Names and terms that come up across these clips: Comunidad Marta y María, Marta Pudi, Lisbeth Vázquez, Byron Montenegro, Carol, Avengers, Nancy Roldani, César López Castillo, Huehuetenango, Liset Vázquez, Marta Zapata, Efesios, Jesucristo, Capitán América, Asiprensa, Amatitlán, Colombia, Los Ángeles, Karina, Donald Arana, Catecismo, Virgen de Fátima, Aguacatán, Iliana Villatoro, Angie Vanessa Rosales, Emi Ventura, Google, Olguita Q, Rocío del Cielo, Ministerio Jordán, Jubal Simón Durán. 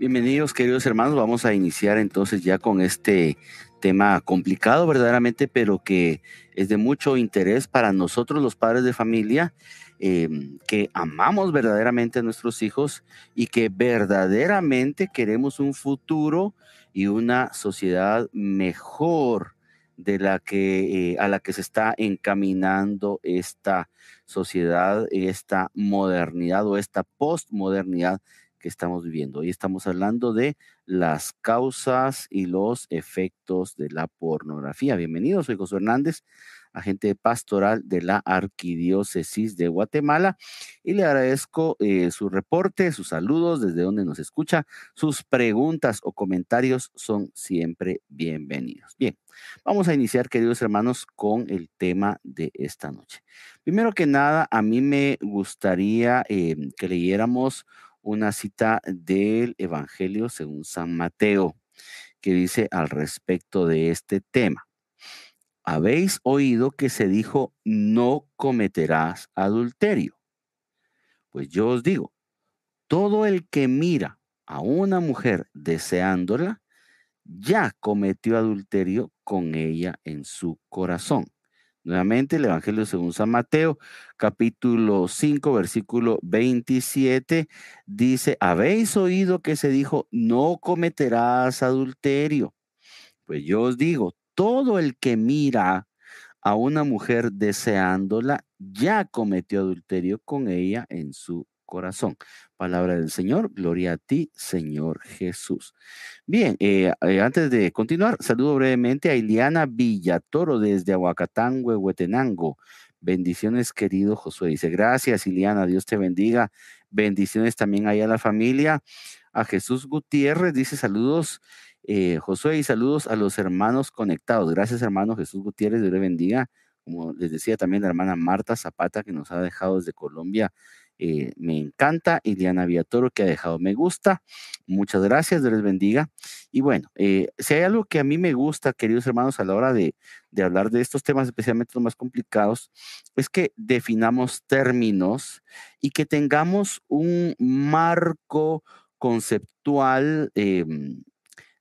Bienvenidos, queridos hermanos. Vamos a iniciar entonces ya con este tema complicado verdaderamente, pero que es de mucho interés para nosotros los padres de familia, que amamos verdaderamente a nuestros hijos y que verdaderamente queremos un futuro y una sociedad mejor de la que a la que se está encaminando esta sociedad, esta modernidad o esta postmodernidad que estamos viviendo. Hoy estamos hablando de las causas y los efectos de la pornografía. Bienvenidos, soy José Hernández, agente pastoral de la Arquidiócesis de Guatemala, y le agradezco su reporte, sus saludos, desde donde nos escucha, sus preguntas o comentarios son siempre bienvenidos. Bien, vamos a iniciar, queridos hermanos, con el tema de esta noche. Primero que nada, a mí me gustaría que leyéramos una cita del Evangelio según San Mateo, que dice al respecto de este tema: habéis oído que se dijo, no cometerás adulterio. Pues yo os digo, todo el que mira a una mujer deseándola, ya cometió adulterio con ella en su corazón. Nuevamente, el Evangelio según San Mateo, capítulo 5, versículo 27, dice: habéis oído que se dijo, no cometerás adulterio. Pues yo os digo, todo el que mira a una mujer deseándola, ya cometió adulterio con ella en su corazón. Palabra del Señor, gloria a ti, Señor Jesús. Bien, antes de continuar, saludo brevemente a Iliana Villatoro desde Aguacatán, Huehuetenango. Bendiciones, querido Josué. Dice: gracias, Iliana, Dios te bendiga. Bendiciones también ahí a la familia. A Jesús Gutiérrez dice: saludos, Josué, y saludos a los hermanos conectados. Gracias, hermano Jesús Gutiérrez, Dios le bendiga. Como les decía también la hermana Marta Zapata, que nos ha dejado desde Colombia. Me encanta. Iliana Villatoro, que ha dejado me gusta. Muchas gracias, Dios les bendiga. Y bueno, si hay algo que a mí me gusta, queridos hermanos, a la hora de hablar de estos temas, especialmente los más complicados, es que definamos términos y que tengamos un marco conceptual,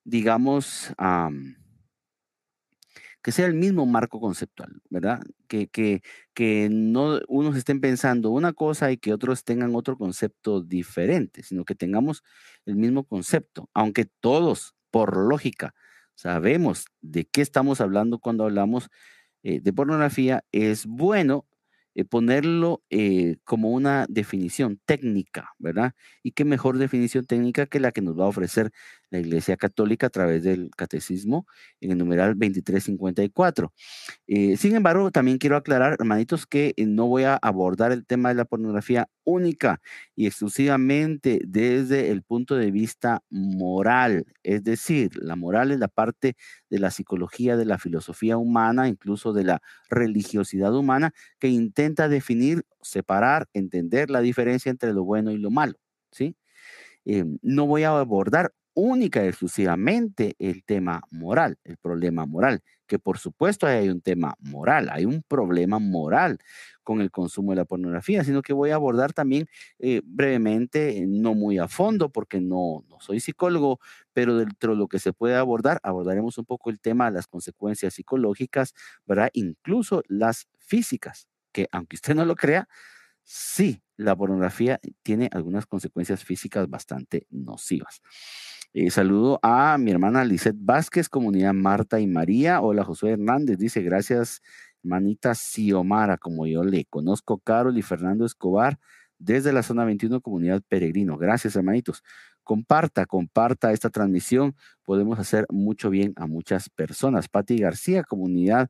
digamos, que sea el mismo marco conceptual, ¿verdad? Que no unos estén pensando una cosa y que otros tengan otro concepto diferente, sino que tengamos el mismo concepto, aunque todos, por lógica, sabemos de qué estamos hablando cuando hablamos de pornografía. Es bueno ponerlo como una definición técnica, ¿verdad? Y qué mejor definición técnica que la que nos va a ofrecer la Iglesia Católica a través del Catecismo en el numeral 2354. Sin embargo, también quiero aclarar, hermanitos, que no voy a abordar el tema de la pornografía única y exclusivamente desde el punto de vista moral. Es decir, la moral es la parte de la psicología, de la filosofía humana, incluso de la religiosidad humana, que intenta definir, separar, entender la diferencia entre lo bueno y lo malo, ¿sí? No voy a abordar única y exclusivamente el tema moral, el problema moral, que por supuesto hay un tema moral, hay un problema moral con el consumo de la pornografía, sino que voy a abordar también brevemente, no muy a fondo, porque no soy psicólogo, pero dentro de lo que se puede abordar, abordaremos un poco el tema de las consecuencias psicológicas, ¿verdad? Incluso las físicas, que aunque usted no lo crea, sí, la pornografía tiene algunas consecuencias físicas bastante nocivas. Saludo a mi hermana Liset Vázquez, Comunidad Marta y María. Hola, Josué Hernández. Dice: gracias, hermanita Xiomara, como yo le conozco, Carol y Fernando Escobar, desde la zona 21, Comunidad Peregrino. Gracias, hermanitos. Comparta esta transmisión. Podemos hacer mucho bien a muchas personas. Pati García, Comunidad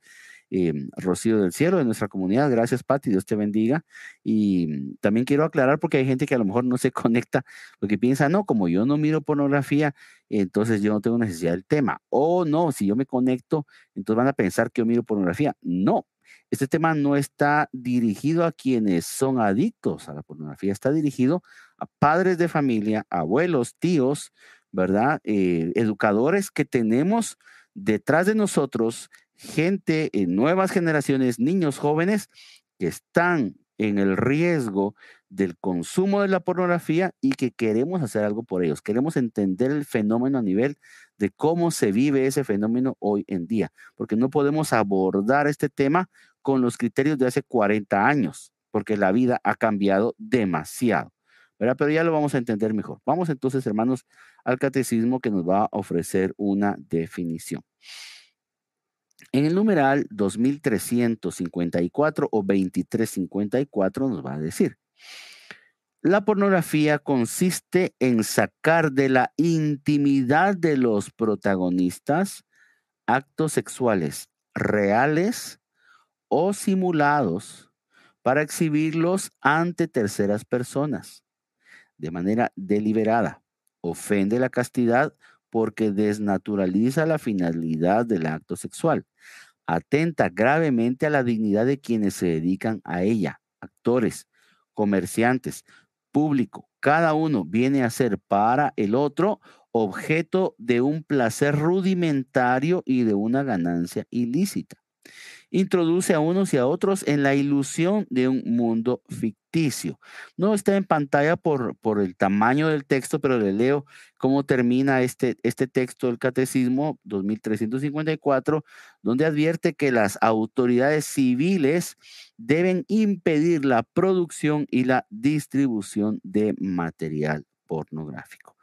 Rocío del Cielo, de nuestra comunidad. Gracias, Pati, Dios te bendiga. Y también quiero aclarar, porque hay gente que a lo mejor no se conecta, porque piensa, no, como yo no miro pornografía, entonces yo no tengo necesidad del tema. O no, si yo me conecto, entonces van a pensar que yo miro pornografía. No, este tema no está dirigido a quienes son adictos a la pornografía, está dirigido a padres de familia, abuelos, tíos, ¿verdad? Educadores que tenemos detrás de nosotros, gente, nuevas generaciones, niños, jóvenes que están en el riesgo del consumo de la pornografía y que queremos hacer algo por ellos. Queremos entender el fenómeno a nivel de cómo se vive ese fenómeno hoy en día, porque no podemos abordar este tema con los criterios de hace 40 años, porque la vida ha cambiado demasiado, ¿verdad? Pero ya lo vamos a entender mejor. Vamos entonces, hermanos, al catecismo que nos va a ofrecer una definición. En el numeral 2354 o 2354 nos va a decir: la pornografía consiste en sacar de la intimidad de los protagonistas actos sexuales reales o simulados para exhibirlos ante terceras personas de manera deliberada. Ofende la castidad porque desnaturaliza la finalidad del acto sexual. Atenta gravemente a la dignidad de quienes se dedican a ella, actores, comerciantes, público. Cada uno viene a ser para el otro objeto de un placer rudimentario y de una ganancia ilícita. Introduce a unos y a otros en la ilusión de un mundo ficticio. No está en pantalla por el tamaño del texto, pero le leo cómo termina este texto del Catecismo 2354, donde advierte que las autoridades civiles deben impedir la producción y la distribución de material pornográfico.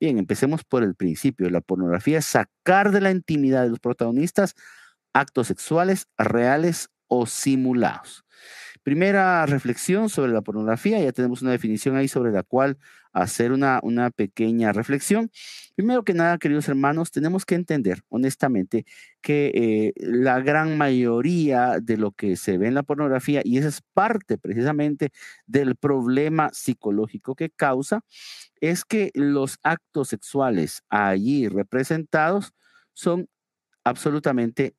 Bien, empecemos por el principio. La pornografía es sacar de la intimidad de los protagonistas actos sexuales reales o simulados. Primera reflexión sobre la pornografía. Ya tenemos una definición ahí sobre la cual hacer una pequeña reflexión. Primero que nada, queridos hermanos, tenemos que entender honestamente que la gran mayoría de lo que se ve en la pornografía, y esa es parte precisamente del problema psicológico que causa, es que los actos sexuales allí representados son absolutamente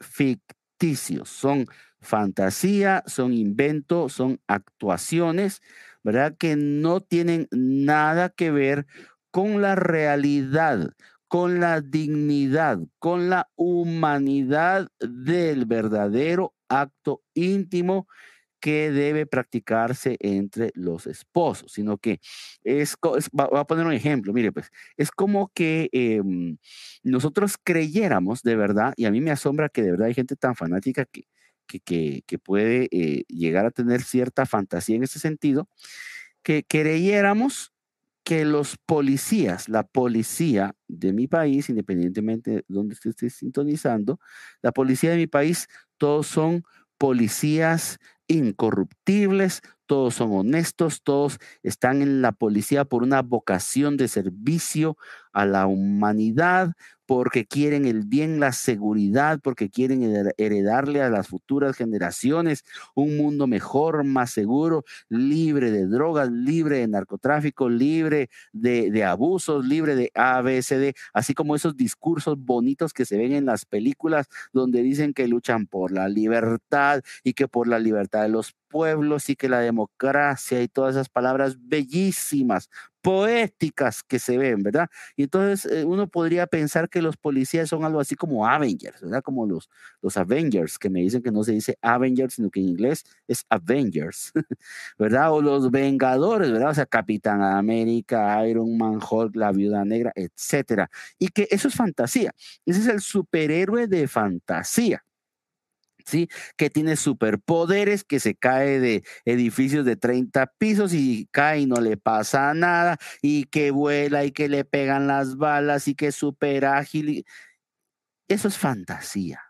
ficticios, son fantasía, son inventos, son actuaciones, ¿verdad? Que no tienen nada que ver con la realidad, con la dignidad, con la humanidad del verdadero acto íntimo que debe practicarse entre los esposos, sino que voy a poner un ejemplo. Mire, pues es como que nosotros creyéramos de verdad, y a mí me asombra que de verdad hay gente tan fanática que puede llegar a tener cierta fantasía en ese sentido, que creyéramos que los policías, la policía de mi país, independientemente de donde esté sintonizando, la policía de mi país, todos son policías incorruptibles, todos son honestos, todos están en la policía por una vocación de servicio a la humanidad, porque quieren el bien, la seguridad, porque quieren heredarle a las futuras generaciones un mundo mejor, más seguro, libre de drogas, libre de narcotráfico, libre de abusos, libre de ABCD, así como esos discursos bonitos que se ven en las películas donde dicen que luchan por la libertad y que por la libertad de los pueblos y que la democracia y todas esas palabras bellísimas, poéticas que se ven, ¿verdad? Y entonces uno podría pensar que los policías son algo así como Avengers, ¿verdad? Como los Avengers, que me dicen que no se dice Avengers, sino que en inglés es Avengers, ¿verdad? O los Vengadores, ¿verdad? O sea, Capitán América, Iron Man, Hulk, la Viuda Negra, etcétera. Y que eso es fantasía. Ese es el superhéroe de fantasía, ¿sí? Que tiene superpoderes, que se cae de edificios de 30 pisos y cae y no le pasa nada, y que vuela y que le pegan las balas y que es súper ágil. Eso es fantasía.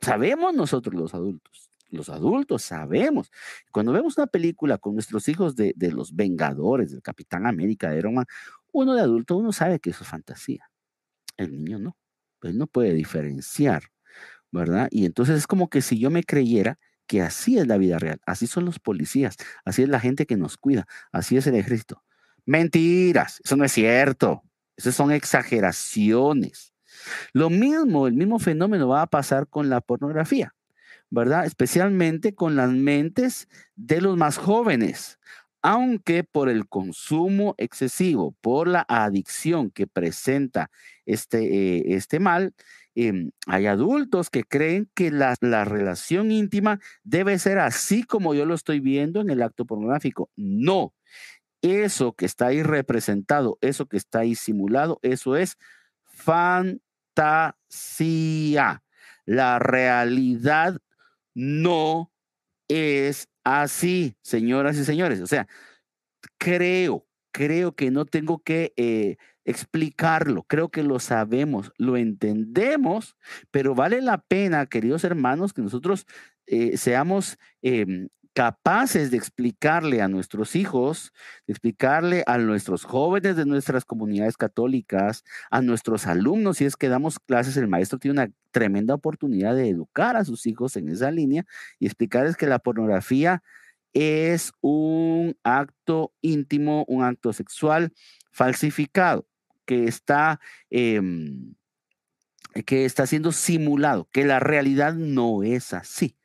Sabemos nosotros los adultos. Los adultos sabemos. Cuando vemos una película con nuestros hijos de los Vengadores, del Capitán América, de Iron Man, uno de adulto, uno sabe que eso es fantasía. El niño no. Él no puede diferenciar, ¿verdad? Y entonces es como que si yo me creyera que así es la vida real, así son los policías, así es la gente que nos cuida, así es el ejército. Mentiras, eso no es cierto, esas son exageraciones. Lo mismo, el mismo fenómeno va a pasar con la pornografía, ¿verdad? Especialmente con las mentes de los más jóvenes. aunque por el consumo excesivo, por la adicción que presenta este mal, hay adultos que creen que la relación íntima debe ser así como yo lo estoy viendo en el acto pornográfico. No, eso que está ahí representado, eso que está ahí simulado, eso es fantasía. La realidad no es así, señoras y señores. O sea, creo que no tengo que explicarlo. Creo que lo sabemos, lo entendemos, pero vale la pena, queridos hermanos, que nosotros seamos capaces de explicarle a nuestros hijos, de explicarle a nuestros jóvenes de nuestras comunidades católicas, a nuestros alumnos. Si es que damos clases, el maestro tiene una tremenda oportunidad de educar a sus hijos en esa línea y explicarles que la pornografía es un acto íntimo, un acto sexual falsificado, que está siendo simulado, que la realidad no es así.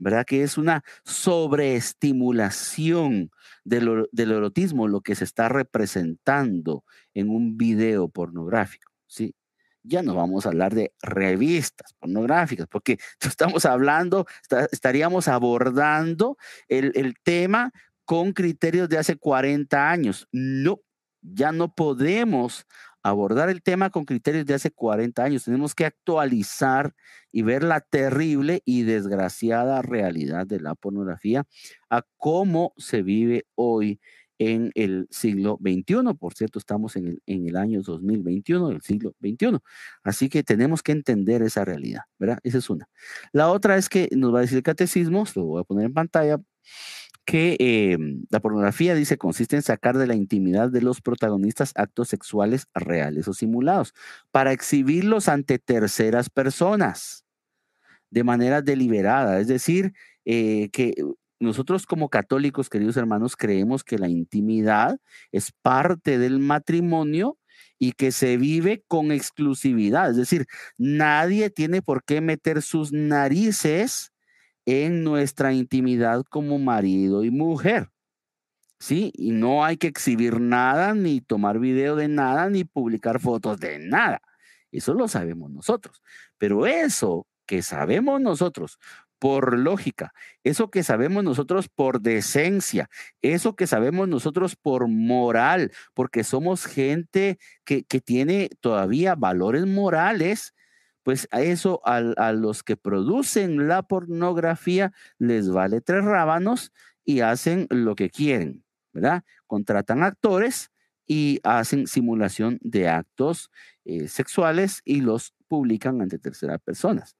¿Verdad? Que es una sobreestimulación del erotismo lo que se está representando en un video pornográfico, ¿sí? Ya no vamos a hablar de revistas pornográficas, porque estamos hablando, estaríamos abordando el tema con criterios de hace 40 años. No, ya no podemos abordar el tema con criterios de hace 40 años. Tenemos que actualizar y ver la terrible y desgraciada realidad de la pornografía a cómo se vive hoy en el siglo XXI. Por cierto, estamos en el año 2021 del siglo XXI. Así que tenemos que entender esa realidad, ¿verdad? Esa es una. La otra es que nos va a decir el catecismo, lo voy a poner en pantalla, que la pornografía, dice, consiste en sacar de la intimidad de los protagonistas actos sexuales reales o simulados para exhibirlos ante terceras personas de manera deliberada. Es decir, que nosotros como católicos, queridos hermanos, creemos que la intimidad es parte del matrimonio y que se vive con exclusividad. Es decir, nadie tiene por qué meter sus narices en nuestra intimidad como marido y mujer, ¿sí? Y no hay que exhibir nada, ni tomar video de nada, ni publicar fotos de nada. Eso lo sabemos nosotros. Pero eso que sabemos nosotros por lógica, eso que sabemos nosotros por decencia, eso que sabemos nosotros por moral, porque somos gente que tiene todavía valores morales, pues a eso, a los que producen la pornografía les vale tres rábanos y hacen lo que quieren, ¿verdad? Contratan actores y hacen simulación de actos sexuales y los publican ante terceras personas.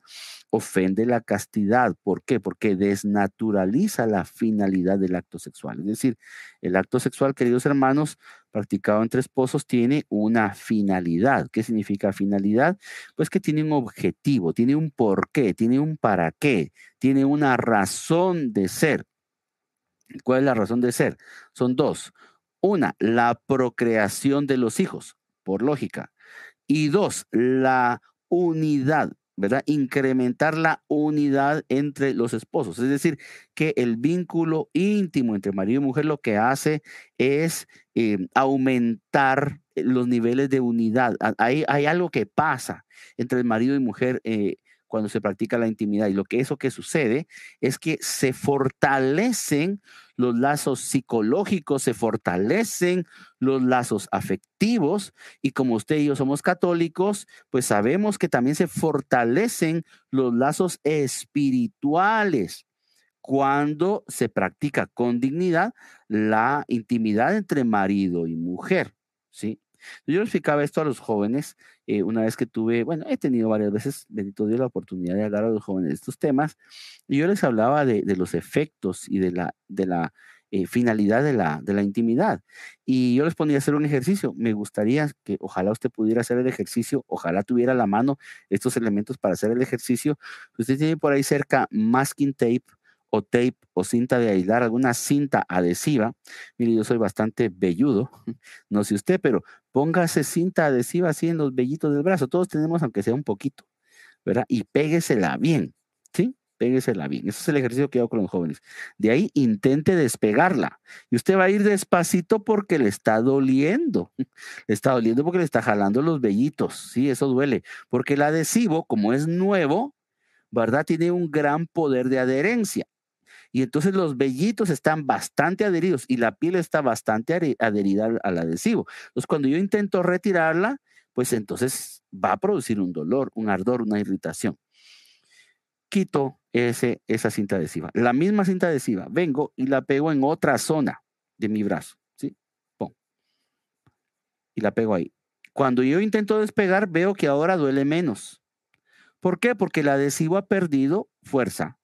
Ofende la castidad. ¿Por qué? Porque desnaturaliza la finalidad del acto sexual. Es decir, el acto sexual, queridos hermanos, practicado entre esposos tiene una finalidad. ¿Qué significa finalidad? Pues que tiene un objetivo, tiene un porqué, tiene un para qué, tiene una razón de ser. ¿Cuál es la razón de ser? Son dos. Una, la procreación de los hijos, por lógica. Y dos, la unidad, ¿verdad? Incrementar la unidad entre los esposos. Es decir, que el vínculo íntimo entre marido y mujer lo que hace es aumentar los niveles de unidad. Hay algo que pasa entre el marido y mujer cuando se practica la intimidad. Y eso que sucede es que se fortalecen los lazos psicológicos, se fortalecen los lazos afectivos, y como usted y yo somos católicos, pues sabemos que también se fortalecen los lazos espirituales cuando se practica con dignidad la intimidad entre marido y mujer, ¿sí? Yo explicaba esto a los jóvenes una vez que he tenido varias veces, bendito Dios, la oportunidad de hablar a los jóvenes de estos temas, y yo les hablaba de los efectos y de la finalidad de la intimidad, y yo les ponía a hacer un ejercicio. Me gustaría que ojalá usted pudiera hacer el ejercicio, ojalá tuviera a la mano estos elementos para hacer el ejercicio. Usted tiene por ahí cerca masking tape o cinta de aislar, alguna cinta adhesiva. Mire, yo soy bastante velludo, no sé usted, pero póngase cinta adhesiva así en los vellitos del brazo. Todos tenemos, aunque sea un poquito, ¿verdad? Y péguesela bien, ¿sí? péguesela bien. Ese es el ejercicio que hago con los jóvenes. De ahí intente despegarla. Y usted va a ir despacito porque le está doliendo. Le está doliendo porque le está jalando los vellitos. Sí, eso duele. Porque el adhesivo, como es nuevo, ¿verdad? Tiene un gran poder de adherencia. Y entonces los vellitos están bastante adheridos y la piel está bastante adherida al adhesivo. Entonces, cuando yo intento retirarla, pues entonces va a producir un dolor, un ardor, una irritación. Quito esa cinta adhesiva. La misma cinta adhesiva, vengo y la pego en otra zona de mi brazo, ¿sí? Pum. Y la pego ahí. Cuando yo intento despegar, veo que ahora duele menos. ¿Por qué? Porque el adhesivo ha perdido fuerza,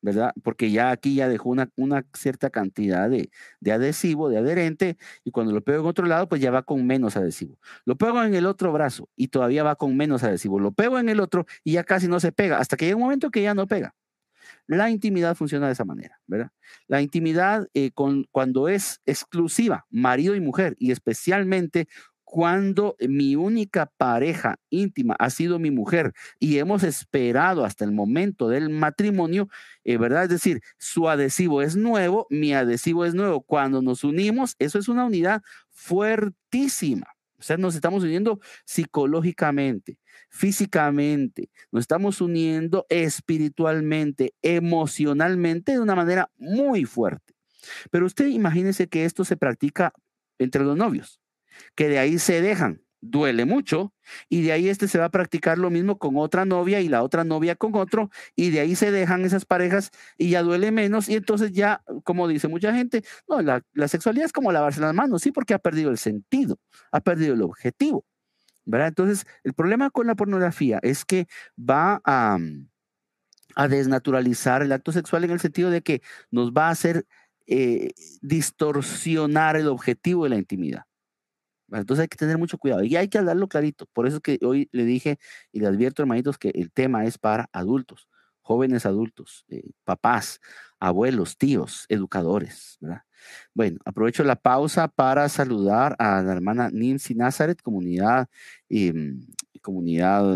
¿verdad? Porque ya aquí ya dejó una cierta cantidad de adhesivo, de adherente, y cuando lo pego en otro lado, pues ya va con menos adhesivo. Lo pego en el otro brazo y todavía va con menos adhesivo. Lo pego en el otro y ya casi no se pega, hasta que llega un momento que ya no pega. La intimidad funciona de esa manera, ¿verdad? La intimidad cuando es exclusiva, marido y mujer, y especialmente cuando mi única pareja íntima ha sido mi mujer y hemos esperado hasta el momento del matrimonio, ¿verdad? Es decir, su adhesivo es nuevo, mi adhesivo es nuevo. Cuando nos unimos, eso es una unidad fuertísima. O sea, nos estamos uniendo psicológicamente, físicamente, nos estamos uniendo espiritualmente, emocionalmente, de una manera muy fuerte. Pero usted imagínese que esto se practica entre los novios, que de ahí se dejan, duele mucho, y de ahí se va a practicar lo mismo con otra novia y la otra novia con otro, y de ahí se dejan esas parejas y ya duele menos, y entonces ya, como dice mucha gente, no, la sexualidad es como lavarse las manos, sí, porque ha perdido el sentido, ha perdido el objetivo, ¿verdad? Entonces, el problema con la pornografía es que va a desnaturalizar el acto sexual en el sentido de que nos va a hacer distorsionar el objetivo de la intimidad. Entonces hay que tener mucho cuidado y hay que hablarlo clarito. Por eso es que hoy le dije y le advierto, hermanitos, que el tema es para adultos, jóvenes adultos, papás, abuelos, tíos, educadores, ¿verdad? Bueno, aprovecho la pausa para saludar a la hermana Nimsi Nazaret, comunidad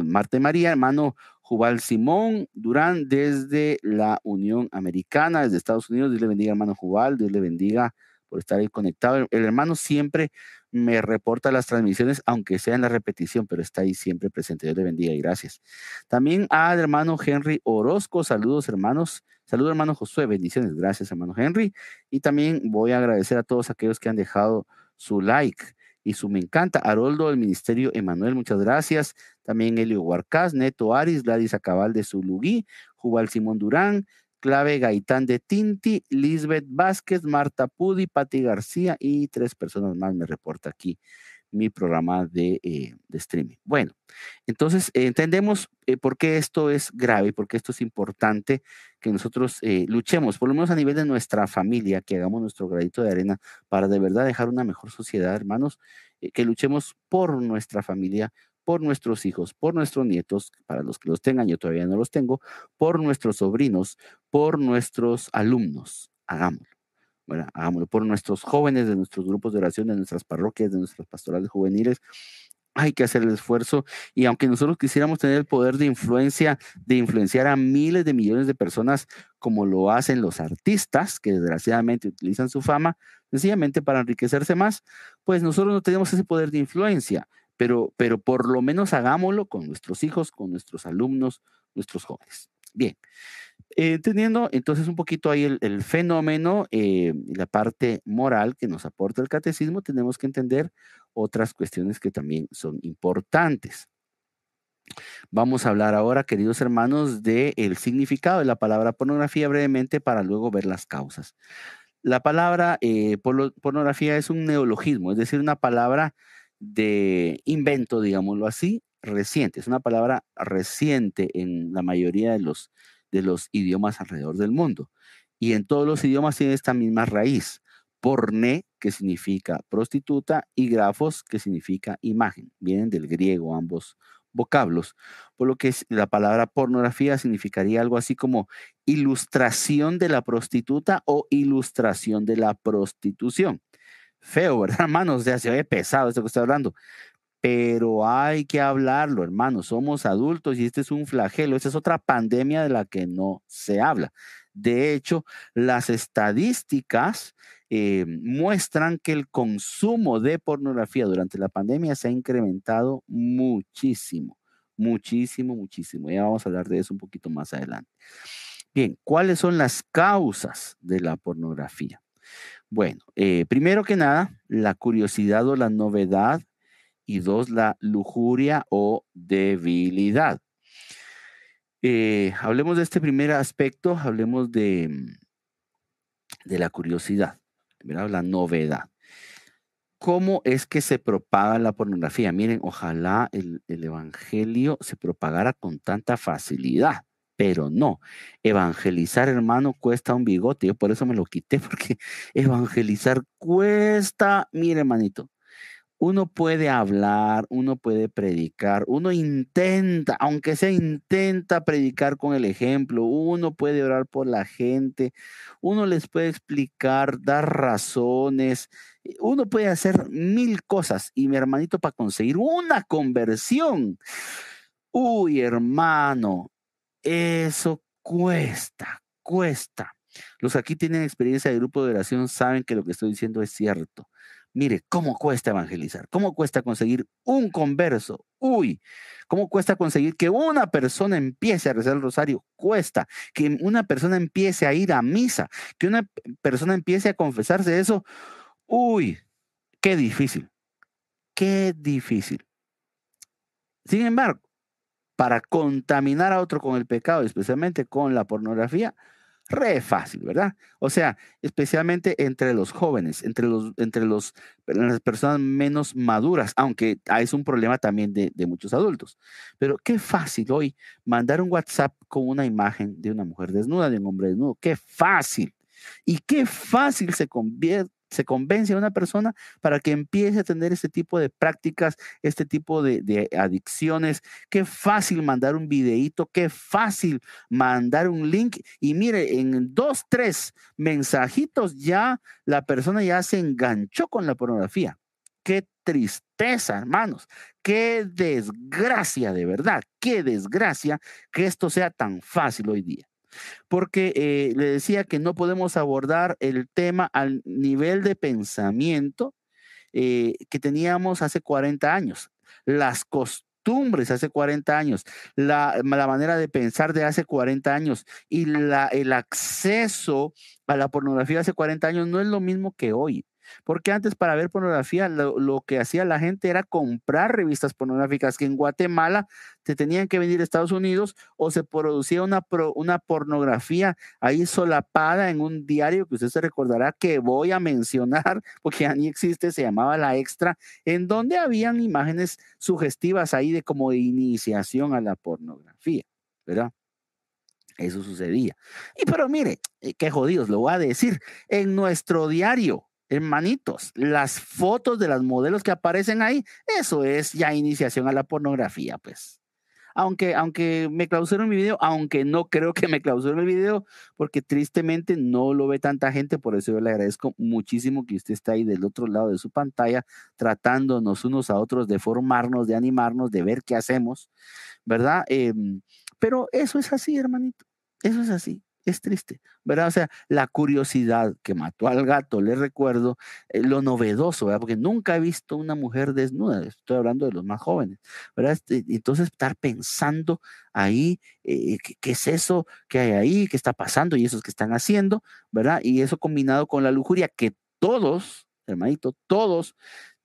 Marta y María, hermano Jubal Simón Durán desde la Unión Americana, desde Estados Unidos. Dios le bendiga, hermano Jubal, Dios le bendiga por estar ahí conectado. El hermano siempre me reporta las transmisiones, aunque sea en la repetición, pero está ahí siempre presente. Dios le bendiga y gracias. También al hermano Henry Orozco, saludos hermanos, saludos hermano Josué, bendiciones, gracias hermano Henry. Y también voy a agradecer a todos aquellos que han dejado su like y su me encanta. Haroldo del Ministerio Emanuel, muchas gracias. También Elio Huarcás, Neto Aris, Gladys Acabal de Zulugui, Jubal Simón Durán, Clave Gaitán de Tinti, Lisbeth Vázquez, Marta Pudi, Pati García y 3 personas más me reporta aquí mi programa de streaming. Bueno, entonces entendemos por qué esto es grave, por qué esto es importante que nosotros luchemos, por lo menos a nivel de nuestra familia, que hagamos nuestro granito de arena para de verdad dejar una mejor sociedad, hermanos, que luchemos por nuestra familia, por nuestros hijos, por nuestros nietos, para los que los tengan, yo todavía no los tengo, por nuestros sobrinos, por nuestros alumnos. Hagámoslo, ¿verdad? Hagámoslo por nuestros jóvenes, de nuestros grupos de oración, de nuestras parroquias, de nuestras pastorales juveniles. Hay que hacer el esfuerzo y aunque nosotros quisiéramos tener el poder de influencia, de influenciar a miles de millones de personas como lo hacen los artistas que desgraciadamente utilizan su fama sencillamente para enriquecerse más, pues nosotros no tenemos ese poder de influencia. Pero por lo menos hagámoslo con nuestros hijos, con nuestros alumnos, nuestros jóvenes. Bien, entendiendo entonces un poquito ahí el fenómeno, la parte moral que nos aporta el catecismo, tenemos que entender otras cuestiones que también son importantes. Vamos a hablar ahora, queridos hermanos, del significado de la palabra pornografía brevemente para luego ver las causas. La palabra pornografía es un neologismo, es decir, una palabra de invento, digámoslo así, reciente. Es una palabra reciente en la mayoría de los idiomas alrededor del mundo. Y en todos los idiomas tiene esta misma raíz. Porné, que significa prostituta, y grafos, que significa imagen. Vienen del griego ambos vocablos. Por lo que la palabra pornografía significaría algo así como ilustración de la prostituta o ilustración de la prostitución. Feo, ¿verdad, hermanos? O sea, se ve pesado esto que estoy hablando. Pero hay que hablarlo, hermanos. Somos adultos y este es un flagelo. Esta es otra pandemia de la que no se habla. De hecho, las estadísticas muestran que el consumo de pornografía durante la pandemia se ha incrementado muchísimo, muchísimo, muchísimo. Ya vamos a hablar de eso un poquito más adelante. Bien, ¿cuáles son las causas de la pornografía? Bueno, primero que nada, la curiosidad o la novedad. Y dos, la lujuria o debilidad. Hablemos de este primer aspecto, hablemos de la curiosidad, ¿verdad? La novedad. ¿Cómo es que se propaga la pornografía? Miren, ojalá el evangelio se propagara con tanta facilidad, pero no. Evangelizar, hermano, cuesta un bigote. Yo por eso me lo quité, porque evangelizar cuesta, mire, hermanito. Uno puede hablar, uno puede predicar, uno intenta, aunque sea intenta predicar con el ejemplo, uno puede orar por la gente, uno les puede explicar, dar razones, uno puede hacer mil cosas. Y mi hermanito, para conseguir una conversión, uy, hermano, eso cuesta, cuesta. Los que aquí tienen experiencia de grupo de oración saben que lo que estoy diciendo es cierto. Mire, cómo cuesta evangelizar, cómo cuesta conseguir un converso, uy, cómo cuesta conseguir que una persona empiece a rezar el rosario, cuesta, que una persona empiece a ir a misa, que una persona empiece a confesarse eso, uy, qué difícil, qué difícil. Sin embargo, para contaminar a otro con el pecado, especialmente con la pornografía, re fácil, ¿verdad? O sea, especialmente entre los jóvenes, entre las personas menos maduras, aunque es un problema también de muchos adultos. Pero qué fácil hoy mandar un WhatsApp con una imagen de una mujer desnuda, de un hombre desnudo. Qué fácil. Y qué fácil se convence a una persona para que empiece a tener este tipo de prácticas, este tipo de adicciones. Qué fácil mandar un videíto, qué fácil mandar un link. Y mire, en 2, 3 mensajitos ya la persona ya se enganchó con la pornografía. Qué tristeza, hermanos. Qué desgracia, de verdad. Qué desgracia que esto sea tan fácil hoy día. Porque le decía que no podemos abordar el tema al nivel de pensamiento que teníamos hace 40 años, las costumbres hace 40 años, la manera de pensar de hace 40 años y el acceso a la pornografía hace 40 años no es lo mismo que hoy. Porque antes para ver pornografía lo que hacía la gente era comprar revistas pornográficas que en Guatemala te tenían que venir a Estados Unidos o se producía una pornografía ahí solapada en un diario que usted se recordará que voy a mencionar porque ya ni existe, se llamaba La Extra, en donde habían imágenes sugestivas ahí de como de iniciación a la pornografía, ¿verdad? Eso sucedía. Y pero mire, qué jodidos, lo voy a decir, en nuestro diario, hermanitos, las fotos de las modelos que aparecen ahí, eso es ya iniciación a la pornografía, pues. Aunque me clausuren mi video, aunque no creo que me clausuren el video, porque tristemente no lo ve tanta gente, por eso yo le agradezco muchísimo que usted está ahí del otro lado de su pantalla, tratándonos unos a otros de formarnos, de animarnos, de ver qué hacemos, ¿verdad? Pero eso es así, hermanito, eso es así. Es triste, ¿verdad? O sea, la curiosidad que mató al gato, les recuerdo, lo novedoso, ¿verdad? Porque nunca he visto una mujer desnuda, estoy hablando de los más jóvenes, ¿verdad? Entonces, estar pensando ahí, ¿qué es eso que hay ahí? ¿Qué está pasando? Y esos que están haciendo, ¿verdad? Y eso combinado con la lujuria que todos, hermanito, todos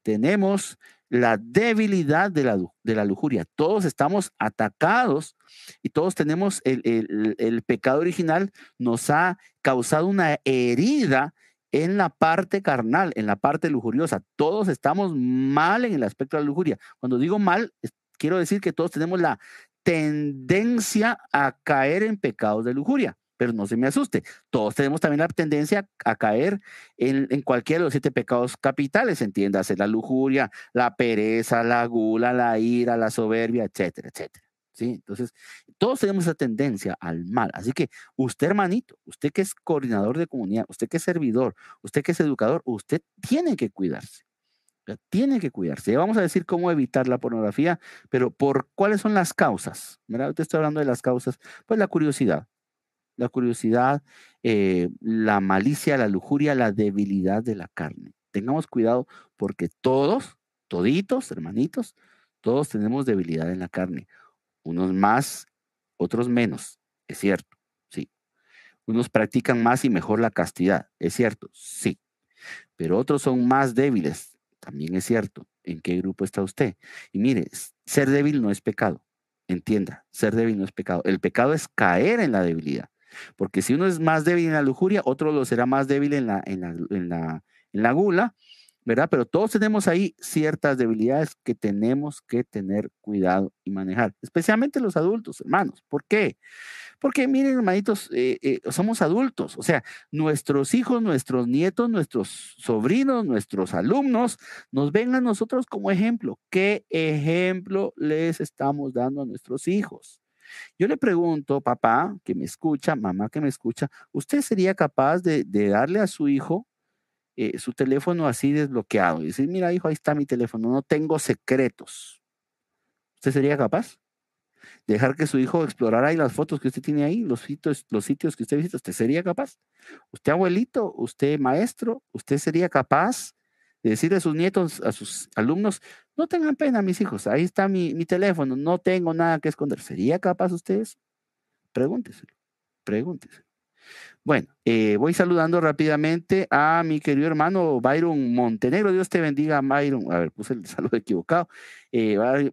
tenemos la debilidad de la lujuria. Todos estamos atacados y todos tenemos el pecado original, nos ha causado una herida en la parte carnal, en la parte lujuriosa. Todos estamos mal en el aspecto de la lujuria. Cuando digo mal, quiero decir que todos tenemos la tendencia a caer en pecados de lujuria. Pero no se me asuste, todos tenemos también la tendencia a caer en cualquiera de los 7 pecados capitales, entiéndase, la lujuria, la pereza, la gula, la ira, la soberbia, etcétera, etcétera. ¿Sí? Entonces, todos tenemos esa tendencia al mal. Así que usted, hermanito, usted que es coordinador de comunidad, usted que es servidor, usted que es educador, usted tiene que cuidarse. tiene que cuidarse. Ya vamos a decir cómo evitar la pornografía, pero por cuáles son las causas. Mira, te estoy hablando de las causas. Pues la curiosidad, la malicia, la lujuria, la debilidad de la carne. Tengamos cuidado porque todos, toditos, hermanitos, todos tenemos debilidad en la carne. Unos más, otros menos, es cierto, sí. Unos practican más y mejor la castidad, es cierto, sí. Pero otros son más débiles, también es cierto. ¿En qué grupo está usted? Y mire, ser débil no es pecado, entienda, ser débil no es pecado. El pecado es caer en la debilidad, porque si uno es más débil en la lujuria, otro lo será más débil en la gula, ¿verdad? Pero todos tenemos ahí ciertas debilidades que tenemos que tener cuidado y manejar, especialmente los adultos, hermanos. ¿Por qué? Porque miren, hermanitos, somos adultos, o sea, nuestros hijos, nuestros nietos, nuestros sobrinos, nuestros alumnos nos ven a nosotros como ejemplo. ¿Qué ejemplo les estamos dando a nuestros hijos? Yo le pregunto, papá que me escucha, mamá que me escucha, ¿usted sería capaz de darle a su hijo su teléfono así desbloqueado y decir, mira hijo, ahí está mi teléfono, no tengo secretos? ¿Usted sería capaz de dejar que su hijo explorara ahí las fotos que usted tiene ahí, los sitios que usted visita? ¿Usted sería capaz? ¿Usted abuelito? ¿Usted maestro? ¿Usted sería capaz de decirle a sus nietos, a sus alumnos, no tengan pena mis hijos, ahí está mi teléfono, no tengo nada que esconder? ¿Sería capaz ustedes? Pregúnteselo, pregúnteselo. Bueno, voy saludando rápidamente a mi querido hermano Byron Montenegro. Dios te bendiga, Byron. A ver, puse el saludo equivocado.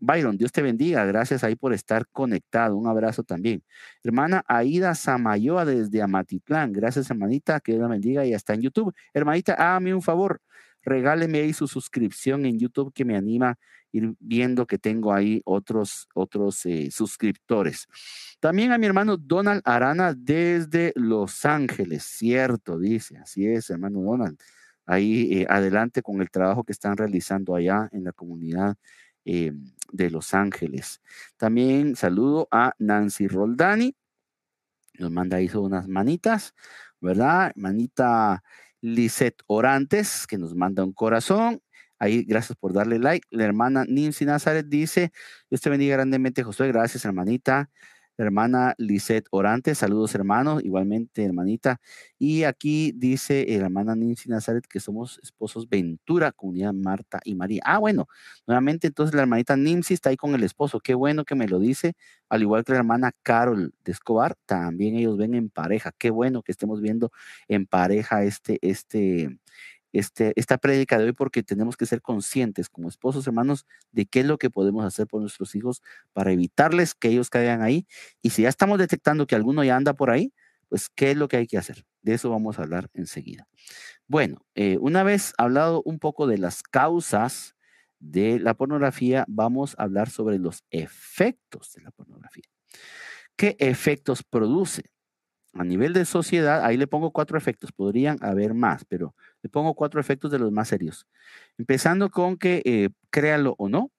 Byron, Dios te bendiga. Gracias ahí por estar conectado. Un abrazo también. Hermana Aida Samayoa desde Amatitlán. Gracias, hermanita. Que Dios la bendiga y hasta en YouTube. Hermanita, hágame un favor. Regáleme ahí su suscripción en YouTube que me anima a ir viendo que tengo ahí otros suscriptores. También a mi hermano Donald Arana desde Los Ángeles, cierto, dice, así es, hermano Donald. Ahí adelante con el trabajo que están realizando allá en la comunidad de Los Ángeles. También saludo a Nancy Roldani, nos manda ahí unas manitas, ¿verdad? Manita Liset Orantes, que nos manda un corazón. Ahí, gracias por darle like. La hermana Nimsi Nazaret dice, Dios te bendiga grandemente, Josué. Gracias, hermanita. La hermana Liset Orantes, saludos, hermanos. Igualmente, hermanita. Y aquí dice la hermana Nimsi Nazaret que somos esposos Ventura, Comunidad Marta y María. Ah, bueno, nuevamente, entonces la hermanita Nimsi está ahí con el esposo. Qué bueno que me lo dice. Al igual que la hermana Carol de Escobar, también ellos ven en pareja. Qué bueno que estemos viendo en pareja esta prédica de hoy, porque tenemos que ser conscientes como esposos, hermanos, de qué es lo que podemos hacer por nuestros hijos para evitarles que ellos caigan ahí. Y si ya estamos detectando que alguno ya anda por ahí, pues qué es lo que hay que hacer. De eso vamos a hablar enseguida. Bueno, una vez hablado un poco de las causas de la pornografía, vamos a hablar sobre los efectos de la pornografía. ¿Qué efectos produce? A nivel de sociedad, ahí le pongo 4 efectos, podrían haber más, pero le pongo 4 efectos de los más serios. Empezando con que, créalo o no,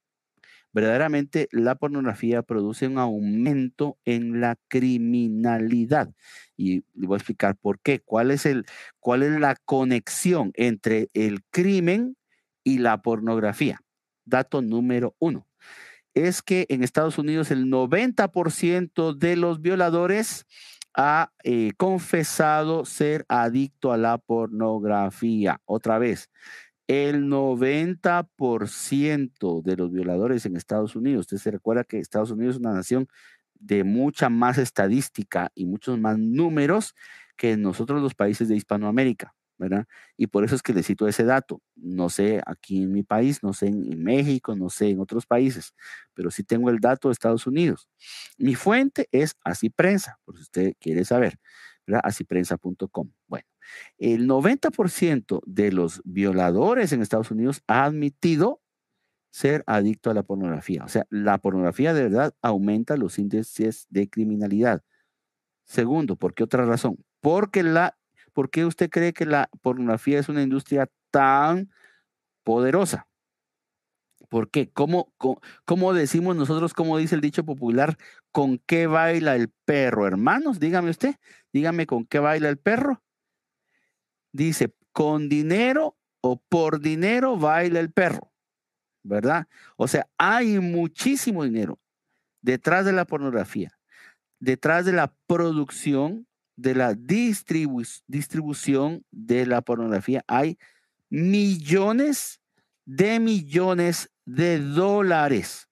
verdaderamente la pornografía produce un aumento en la criminalidad. Y le voy a explicar por qué. ¿Cuál es la conexión entre el crimen y la pornografía? Dato número 1. Es que en Estados Unidos el 90% de los violadores ha confesado ser adicto a la pornografía. Otra vez, el 90% de los violadores en Estados Unidos. Usted se recuerda que Estados Unidos es una nación de mucha más estadística y muchos más números que nosotros los países de Hispanoamérica, ¿verdad? Y por eso es que le cito ese dato. No sé aquí en mi país, no sé en México, no sé en otros países, pero sí tengo el dato de Estados Unidos. Mi fuente es Así Prensa, por si usted quiere saber, ¿verdad? Asiprensa.com. Bueno, el 90% de los violadores en Estados Unidos ha admitido ser adicto a la pornografía. O sea, la pornografía de verdad aumenta los índices de criminalidad. Segundo, ¿por qué otra razón? ¿Por qué usted cree que la pornografía es una industria tan poderosa? ¿Por qué? ¿Cómo decimos nosotros, como dice el dicho popular, con qué baila el perro? Hermanos, dígame usted, dígame con qué baila el perro. Dice, con dinero o por dinero baila el perro, ¿verdad? O sea, hay muchísimo dinero detrás de la pornografía, detrás de la producción, de la distribución de la pornografía. Hay millones de dólares.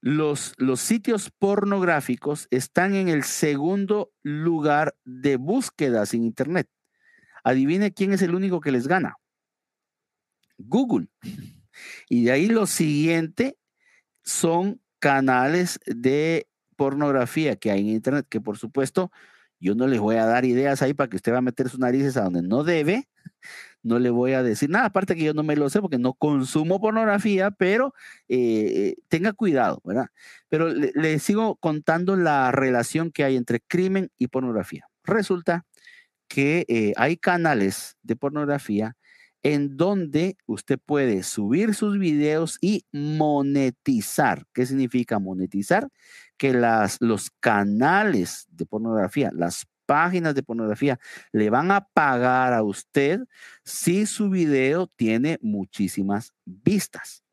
Los sitios pornográficos están en el segundo lugar de búsquedas en Internet. Adivine quién es el único que les gana. Google. Y de ahí lo siguiente son canales de pornografía que hay en Internet, que por supuesto yo no les voy a dar ideas ahí para que usted va a meter sus narices a donde no debe. No le voy a decir nada, aparte que yo no me lo sé porque no consumo pornografía, pero tenga cuidado, ¿verdad? Pero le sigo contando la relación que hay entre crimen y pornografía. Resulta que hay canales de pornografía en donde usted puede subir sus videos y monetizar. ¿Qué significa monetizar? Que los canales de pornografía, las páginas de pornografía, le van a pagar a usted si su video tiene muchísimas vistas.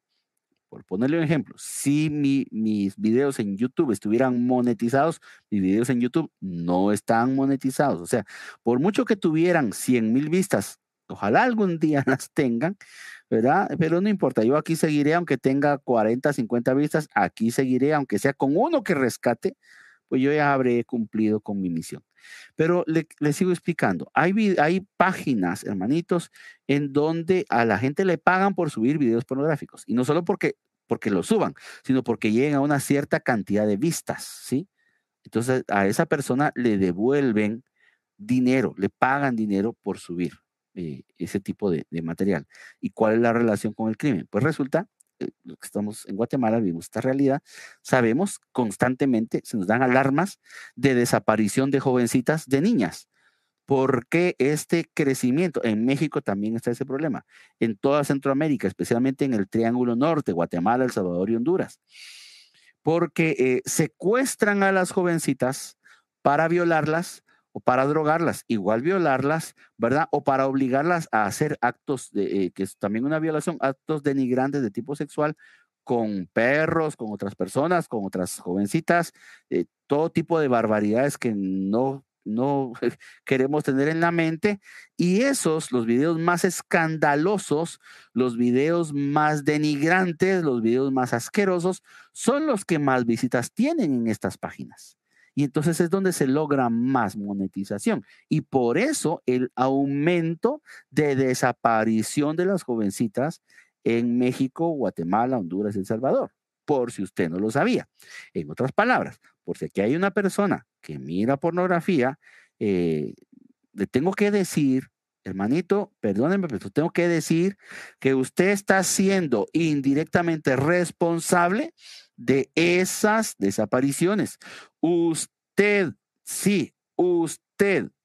Por ponerle un ejemplo, si mis videos en YouTube estuvieran monetizados, mis videos en YouTube no están monetizados. O sea, por mucho que tuvieran 100,000 vistas, ojalá algún día las tengan, ¿verdad? Pero no importa, yo aquí seguiré aunque tenga 40, 50 vistas, aquí seguiré aunque sea con uno que rescate, pues yo ya habré cumplido con mi misión. Pero le sigo explicando, hay páginas, hermanitos, en donde a la gente le pagan por subir videos pornográficos, y no solo porque lo suban, sino porque lleguen a una cierta cantidad de vistas, ¿sí? Entonces a esa persona le devuelven dinero, le pagan dinero por subir ese tipo de material. ¿Y cuál es la relación con el crimen? Pues resulta, los que estamos en Guatemala vivimos esta realidad, sabemos constantemente, se nos dan alarmas de desaparición de jovencitas, de niñas, porque este crecimiento, en México también está ese problema, en toda Centroamérica, especialmente en el Triángulo Norte, Guatemala, El Salvador y Honduras, porque secuestran a las jovencitas para violarlas, o para drogarlas, igual violarlas, ¿verdad? O para obligarlas a hacer actos, que es también una violación, actos denigrantes de tipo sexual con perros, con otras personas, con otras jovencitas, todo tipo de barbaridades que no queremos tener en la mente. Y esos, los videos más escandalosos, los videos más denigrantes, los videos más asquerosos, son los que más visitas tienen en estas páginas. Y entonces es donde se logra más monetización. Y por eso el aumento de desaparición de las jovencitas en México, Guatemala, Honduras y El Salvador. Por si usted no lo sabía. En otras palabras, por si aquí hay una persona que mira pornografía, le tengo que decir, hermanito, perdónenme, pero tengo que decir que usted está siendo indirectamente responsable de esas desapariciones. Usted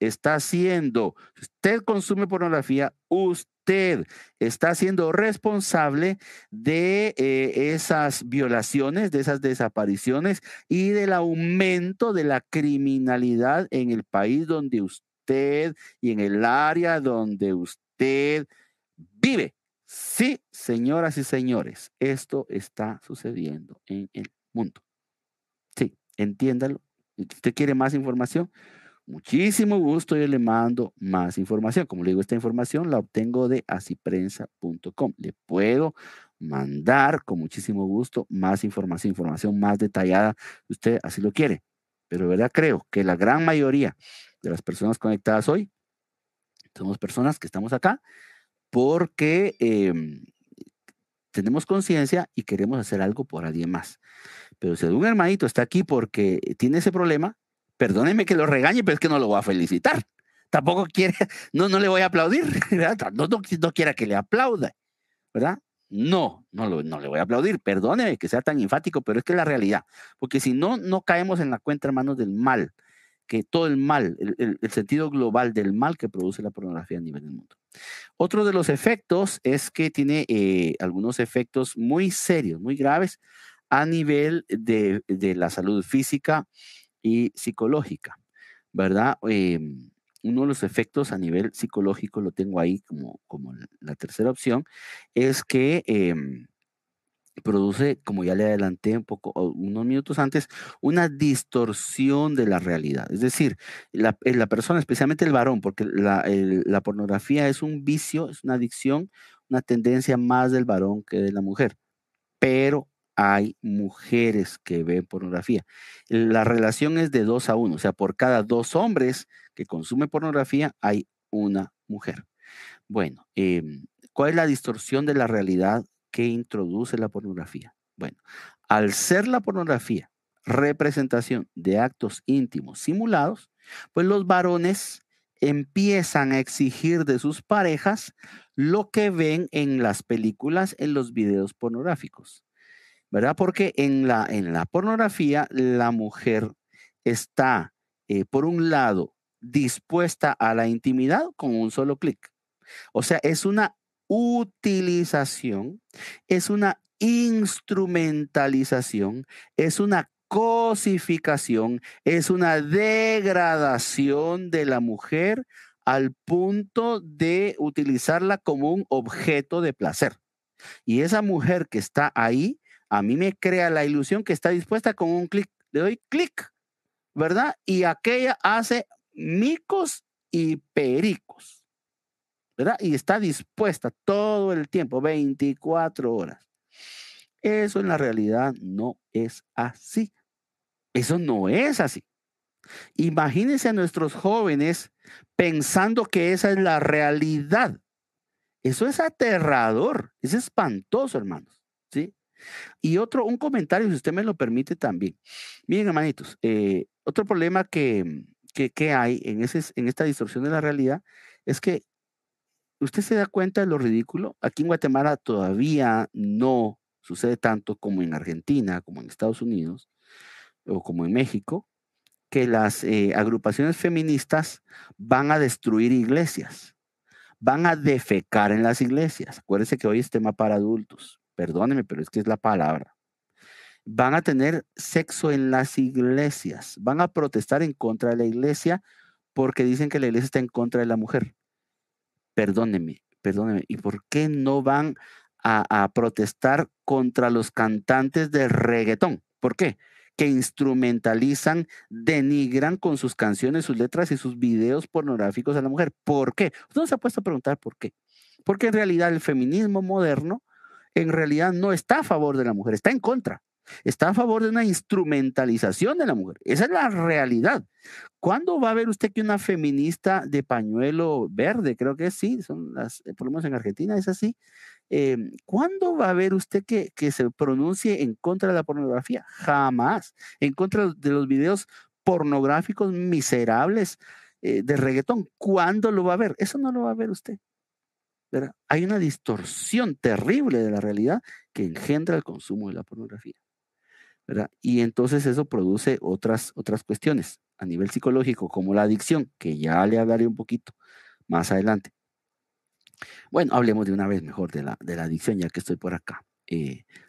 está haciendo, usted consume pornografía, usted está siendo responsable de esas violaciones, de esas desapariciones y del aumento de la criminalidad en el país donde usted y en el área donde usted vive. Sí, señoras y señores, esto está sucediendo en el mundo. Sí, entiéndalo. Si usted quiere más información, muchísimo gusto, yo le mando más información. Como le digo, esta información la obtengo de asiprensa.com. Le puedo mandar con muchísimo gusto más información más detallada, si usted así lo quiere. Pero de verdad creo que la gran mayoría de las personas conectadas hoy somos personas que estamos acá porque tenemos conciencia y queremos hacer algo por alguien más. Pero si un hermanito está aquí porque tiene ese problema, perdónenme que lo regañe, pero es que no lo voy a felicitar. Tampoco quiere, no le voy a aplaudir, ¿verdad? No quiera que le aplauda, ¿verdad? No le voy a aplaudir, perdónenme que sea tan enfático, pero es que es la realidad. Porque si no caemos en la cuenta, hermanos, del mal, que todo el mal, el sentido global del mal que produce la pornografía a nivel del mundo. Otro de los efectos es que tiene algunos efectos muy serios, muy graves a nivel de la salud física y psicológica, ¿verdad? uno de los efectos a nivel psicológico, lo tengo ahí como la tercera opción, es que produce, como ya le adelanté un poco, unos minutos antes, una distorsión de la realidad. Es decir, la persona, especialmente el varón, porque la pornografía es un vicio, es una adicción, una tendencia más del varón que de la mujer. Pero hay mujeres que ven pornografía. La relación es de 2 a 1. O sea, por cada 2 hombres que consumen pornografía, hay una mujer. Bueno, ¿cuál es la distorsión de la realidad que introduce la pornografía? Bueno, al ser la pornografía representación de actos íntimos simulados, pues los varones empiezan a exigir de sus parejas lo que ven en las películas, en los videos pornográficos, ¿verdad? Porque en la pornografía la mujer está, por un lado, dispuesta a la intimidad con un solo clic. O sea, es una utilización, es una instrumentalización, es una cosificación, es una degradación de la mujer al punto de utilizarla como un objeto de placer. Y esa mujer que está ahí, a mí me crea la ilusión que está dispuesta con un clic. Le doy clic, ¿verdad? Y aquella hace micos y pericos, ¿verdad? Y está dispuesta todo el tiempo, 24 horas. Eso en la realidad no es así. Eso no es así. Imagínense a nuestros jóvenes pensando que esa es la realidad. Eso es aterrador, es espantoso, hermanos, ¿sí? Y un comentario, si usted me lo permite también. Miren, hermanitos, otro problema que hay en esta distorsión de la realidad es que ¿usted se da cuenta de lo ridículo? Aquí en Guatemala todavía no sucede tanto como en Argentina, como en Estados Unidos o como en México, que las agrupaciones feministas van a destruir iglesias, van a defecar en las iglesias. Acuérdense que hoy es tema para adultos, perdónenme, pero es que es la palabra. Van a tener sexo en las iglesias, van a protestar en contra de la iglesia porque dicen que la iglesia está en contra de la mujer. Perdónenme, ¿y por qué no van a protestar contra los cantantes de reggaetón? ¿Por qué? Que instrumentalizan, denigran con sus canciones, sus letras y sus videos pornográficos a la mujer. ¿Por qué? Usted no se ha puesto a preguntar por qué. Porque en realidad el feminismo moderno, en realidad no está a favor de la mujer, está en contra. Está a favor de una instrumentalización de la mujer. Esa es la realidad. ¿Cuándo va a ver usted que una feminista de pañuelo verde, creo que sí, son las, por lo menos en Argentina es así, ¿cuándo va a ver usted que se pronuncie en contra de la pornografía? Jamás. En contra de los videos pornográficos miserables de reggaetón. ¿Cuándo lo va a ver? Eso no lo va a ver usted, ¿verdad? Hay una distorsión terrible de la realidad que engendra el consumo de la pornografía, ¿verdad? Y entonces eso produce otras cuestiones a nivel psicológico, como la adicción, que ya le hablaré un poquito más adelante. Bueno, hablemos de una vez mejor de la adicción, ya que estoy por acá.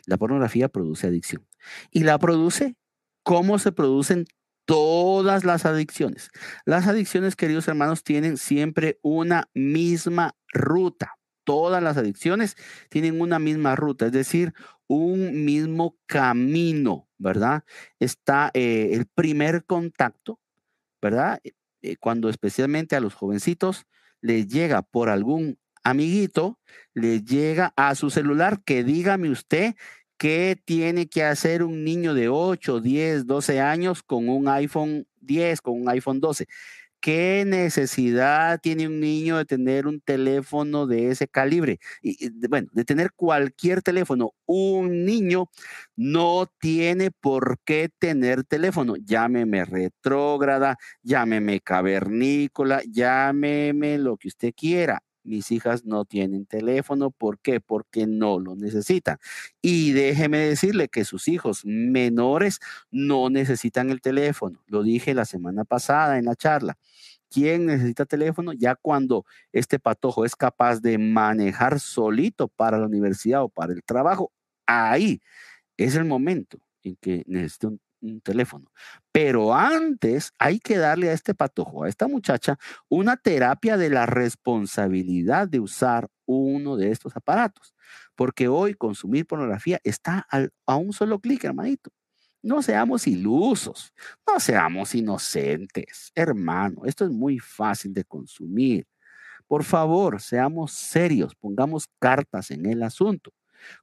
La pornografía produce adicción. Y la produce, ¿cómo se producen todas las adicciones? Las adicciones, queridos hermanos, tienen siempre una misma ruta. Todas las adicciones tienen una misma ruta, es decir, un mismo camino, ¿verdad? Está el primer contacto, ¿verdad? Cuando especialmente a los jovencitos les llega por algún amiguito, les llega a su celular que dígame usted qué tiene que hacer un niño de 8, 10, 12 años con un iPhone 10, con un iPhone 12. ¿Qué necesidad tiene un niño de tener un teléfono de ese calibre? Y, bueno, de tener cualquier teléfono. Un niño no tiene por qué tener teléfono. Llámeme retrógrada, llámeme cavernícola, llámeme lo que usted quiera. Mis hijas no tienen teléfono. ¿Por qué? Porque no lo necesitan. Y déjeme decirle que sus hijos menores no necesitan el teléfono. Lo dije la semana pasada en la charla. ¿Quién necesita teléfono? Ya cuando este patojo es capaz de manejar solito para la universidad o para el trabajo, ahí es el momento en que necesita un un teléfono. Pero antes hay que darle a este patojo, a esta muchacha, una terapia de la responsabilidad de usar uno de estos aparatos. Porque hoy consumir pornografía está a un solo clic, hermanito. No seamos ilusos, no seamos inocentes, hermano. Esto es muy fácil de consumir. Por favor, seamos serios, pongamos cartas en el asunto.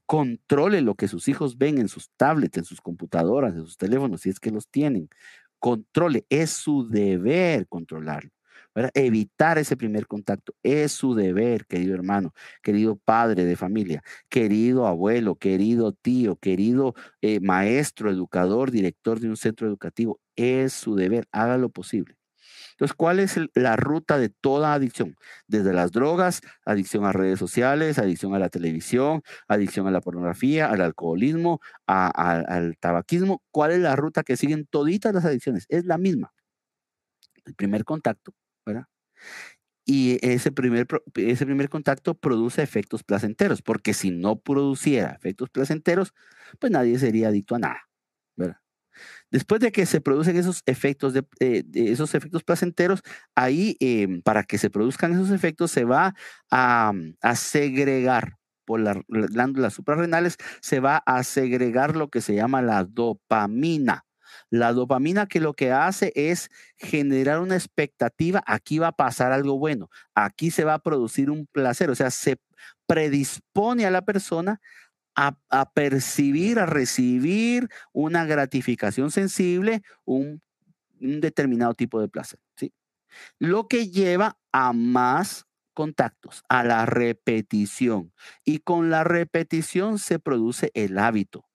Controle lo que sus hijos ven en sus tablets, en sus computadoras, en sus teléfonos, si es que los tienen. Controle, es su deber controlarlo, ¿verdad? Evitar ese primer contacto, es su deber, querido hermano, querido padre de familia, querido abuelo, querido tío, querido maestro, educador, director de un centro educativo, es su deber, haga lo posible. Entonces, ¿cuál es la ruta de toda adicción? Desde las drogas, adicción a redes sociales, adicción a la televisión, adicción a la pornografía, al alcoholismo, al tabaquismo. ¿Cuál es la ruta que siguen toditas las adicciones? Es la misma. El primer contacto, ¿verdad? Y ese primer contacto produce efectos placenteros, porque si no produciera efectos placenteros, pues nadie sería adicto a nada, ¿verdad? Después de que se producen esos efectos placenteros, ahí para que se produzcan esos efectos se va a segregar por las glándulas suprarrenales, se va a segregar lo que se llama la dopamina. La dopamina, que lo que hace es generar una expectativa, aquí va a pasar algo bueno, aquí se va a producir un placer, o sea, se predispone a la persona a percibir, a recibir una gratificación sensible, un determinado tipo de placer, ¿sí? Lo que lleva a más contactos, a la repetición. Y con la repetición se produce el hábito.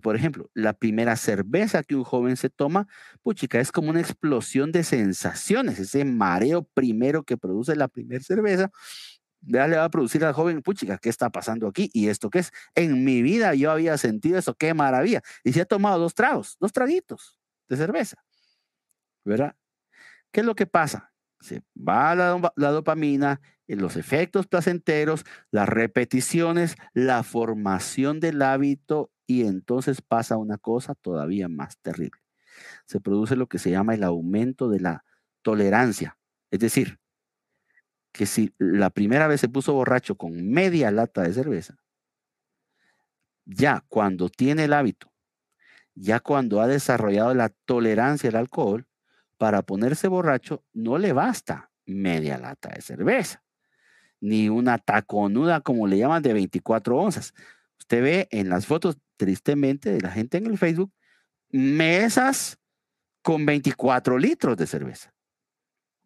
Por ejemplo, la primera cerveza que un joven se toma, puchica, es como una explosión de sensaciones. Ese mareo primero que produce la primera cerveza, ya le va a producir al joven, puchica, ¿qué está pasando aquí? ¿Y esto qué es? En mi vida yo había sentido eso, qué maravilla. Y se ha tomado dos traguitos de cerveza, ¿verdad? ¿Qué es lo que pasa? Se va la dopamina, los efectos placenteros, las repeticiones, la formación del hábito, y entonces pasa una cosa todavía más terrible. Se produce lo que se llama el aumento de la tolerancia, es decir, que si la primera vez se puso borracho con media lata de cerveza, ya cuando tiene el hábito, ya cuando ha desarrollado la tolerancia al alcohol, para ponerse borracho no le basta media lata de cerveza, ni una taconuda, como le llaman, de 24 onzas. Usted ve en las fotos, tristemente, de la gente en el Facebook, mesas con 24 litros de cerveza.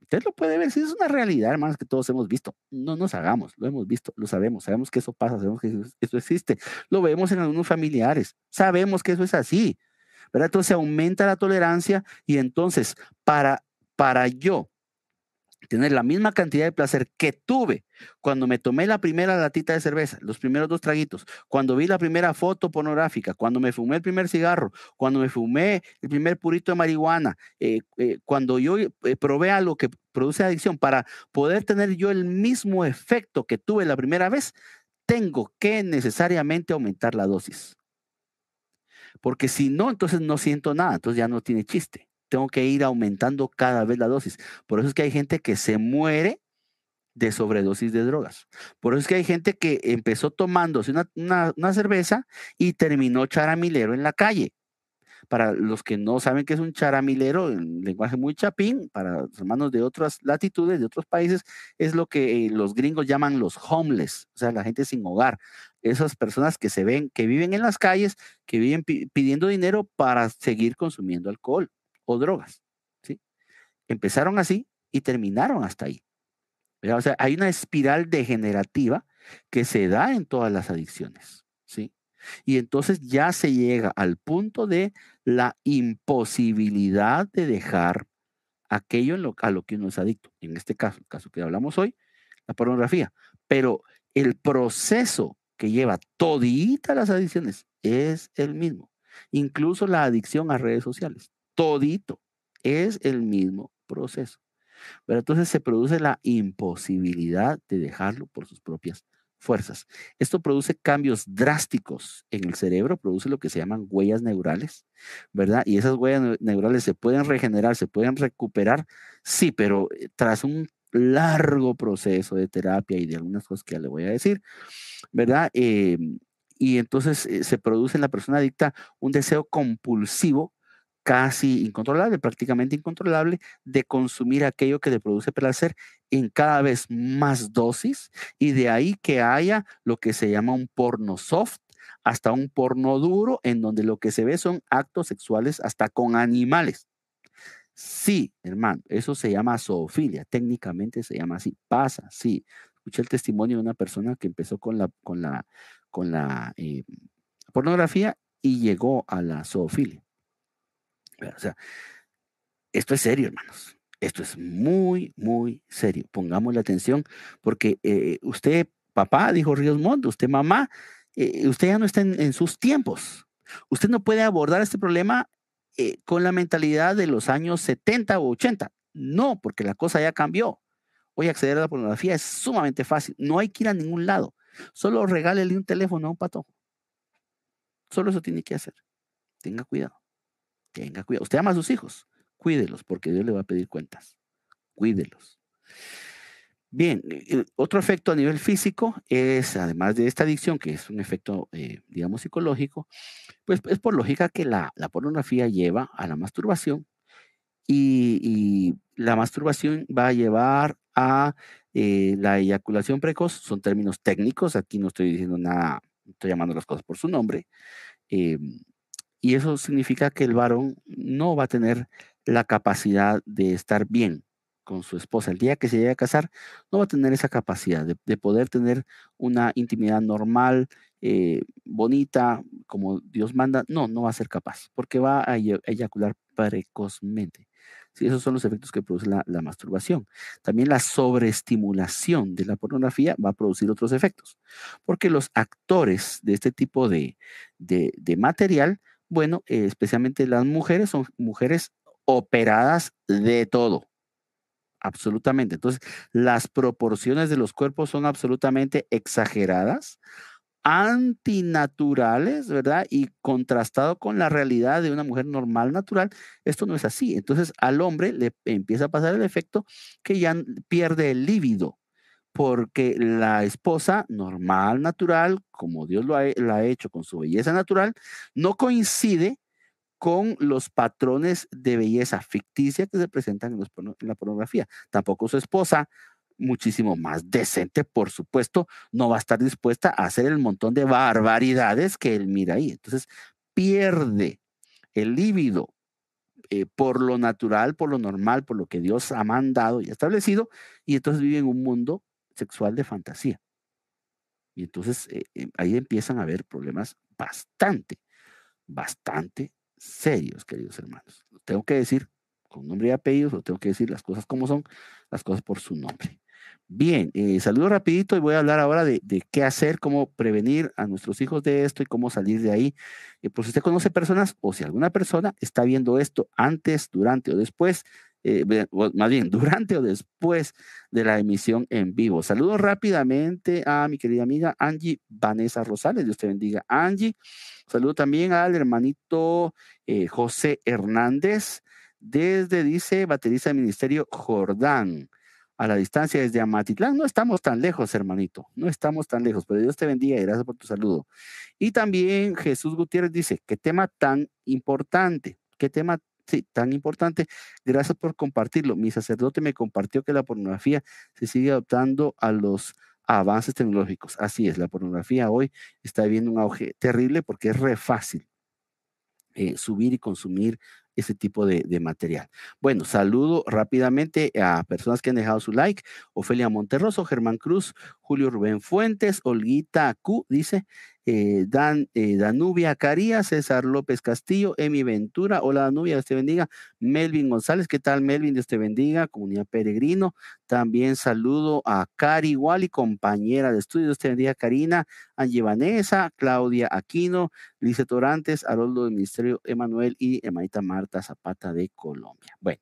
Usted lo puede ver, si es una realidad, hermanos, que todos hemos visto. No nos hagamos, lo hemos visto, lo sabemos, sabemos que eso pasa, sabemos que eso existe. Lo vemos en algunos familiares, sabemos que eso es así, ¿verdad? Entonces aumenta la tolerancia y entonces para yo tener la misma cantidad de placer que tuve cuando me tomé la primera latita de cerveza, los primeros dos traguitos, cuando vi la primera foto pornográfica, cuando me fumé el primer cigarro, cuando me fumé el primer purito de marihuana, cuando yo probé algo que produce adicción, para poder tener yo el mismo efecto que tuve la primera vez, tengo que necesariamente aumentar la dosis. Porque si no, entonces no siento nada, entonces ya no tiene chiste. Tengo que ir aumentando cada vez la dosis. Por eso es que hay gente que se muere de sobredosis de drogas. Por eso es que hay gente que empezó tomándose una cerveza y terminó charamilero en la calle. Para los que no saben qué es un charamilero, en lenguaje muy chapín, para los hermanos de otras latitudes, de otros países, es lo que los gringos llaman los homeless, o sea, la gente sin hogar. Esas personas que se ven, que viven en las calles, que viven pidiendo dinero para seguir consumiendo alcohol o drogas, ¿sí? Empezaron así y terminaron hasta ahí. O sea, hay una espiral degenerativa que se da en todas las adicciones, ¿sí? Y entonces ya se llega al punto de la imposibilidad de dejar aquello a lo que uno es adicto. En este caso, el caso que hablamos hoy, la pornografía. Pero el proceso que lleva todita las adicciones es el mismo. Incluso la adicción a redes sociales. Todito es el mismo proceso. Pero entonces se produce la imposibilidad de dejarlo por sus propias fuerzas. Esto produce cambios drásticos en el cerebro, produce lo que se llaman huellas neurales, ¿verdad? Y esas huellas neurales se pueden regenerar, se pueden recuperar, sí, pero tras un largo proceso de terapia y de algunas cosas que ya le voy a decir, ¿verdad? Y entonces se produce en la persona adicta un deseo compulsivo, casi incontrolable, prácticamente incontrolable, de consumir aquello que le produce placer en cada vez más dosis, y de ahí que haya lo que se llama un porno soft hasta un porno duro, en donde lo que se ve son actos sexuales hasta con animales. Sí, hermano, eso se llama zoofilia, técnicamente se llama así, pasa, sí. Escuché el testimonio de una persona que empezó con la pornografía y llegó a la zoofilia. O sea, esto es serio, hermanos. Esto es muy, muy serio. Pongamos la atención porque usted, papá, dijo Ríos Mondo, usted, mamá, usted ya no está en sus tiempos. Usted no puede abordar este problema con la mentalidad de los años 70 o 80. No, porque la cosa ya cambió. Hoy acceder a la pornografía es sumamente fácil. No hay que ir a ningún lado. Solo regálele un teléfono a un patojo. Solo eso tiene que hacer. Tenga cuidado. Tenga cuidado. Usted ama a sus hijos. Cuídelos, porque Dios le va a pedir cuentas. Cuídelos. Bien, otro efecto a nivel físico es, además de esta adicción, que es un efecto, digamos, psicológico, pues es por lógica que la pornografía lleva a la masturbación y la masturbación va a llevar a la eyaculación precoz. Son términos técnicos, aquí no estoy diciendo nada, estoy llamando las cosas por su nombre. Y eso significa que el varón no va a tener la capacidad de estar bien con su esposa. El día que se llegue a casar, no va a tener esa capacidad de poder tener una intimidad normal, bonita, como Dios manda. No va a ser capaz, porque va a eyacular precozmente. Sí, esos son los efectos que produce la masturbación. También la sobreestimulación de la pornografía va a producir otros efectos, porque los actores de este tipo de material, bueno, especialmente las mujeres, son mujeres operadas de todo, absolutamente. Entonces, las proporciones de los cuerpos son absolutamente exageradas, antinaturales, ¿verdad? Y contrastado con la realidad de una mujer normal, natural, esto no es así. Entonces, al hombre le empieza a pasar el efecto que ya pierde el líbido, porque la esposa normal, natural, como Dios la ha hecho con su belleza natural, no coincide con los patrones de belleza ficticia que se presentan en la pornografía. Tampoco su esposa, muchísimo más decente, por supuesto, no va a estar dispuesta a hacer el montón de barbaridades que él mira ahí. Entonces, pierde el líbido por lo natural, por lo normal, por lo que Dios ha mandado y establecido, y entonces vive en un mundo sexual de fantasía. Y entonces ahí empiezan a haber problemas bastante serios, queridos hermanos. Lo tengo que decir con nombre y apellidos, lo tengo que decir las cosas como son, las cosas por su nombre. Bien, saludo rapidito y voy a hablar ahora de qué hacer, cómo prevenir a nuestros hijos de esto y cómo salir de ahí. Pues si usted conoce personas o si alguna persona está viendo esto antes, durante o después, más bien durante o después de la emisión en vivo. Saludos rápidamente a mi querida amiga Angie Vanessa Rosales. Dios te bendiga, Angie. Saludo también al hermanito José Hernández, desde, dice, baterista del Ministerio Jordán, a la distancia desde Amatitlán. No estamos tan lejos, hermanito, no estamos tan lejos, pero Dios te bendiga y gracias por tu saludo. Y también Jesús Gutiérrez dice, qué tema tan importante, qué tema tan importante, gracias por compartirlo. Mi sacerdote me compartió que la pornografía se sigue adaptando a los avances tecnológicos. Así es, la pornografía hoy está viviendo un auge terrible porque es re fácil subir y consumir ese tipo de material. Bueno, saludo rápidamente a personas que han dejado su like. Ofelia Monterroso, Germán Cruz, Julio Rubén Fuentes, Olguita Q, dice, Danubia Carías, César López Castillo, Emi Ventura. Hola, Danubia, Dios te bendiga. Melvin González, ¿qué tal, Melvin? Dios te bendiga. Comunidad Peregrino. También saludo a Cari Wally, compañera de estudio. Dios te bendiga, Karina. Angie Vanessa, Claudia Aquino, Liset Orantes, Haroldo del Ministerio Emanuel y hermanita Marta Zapata de Colombia. Bueno,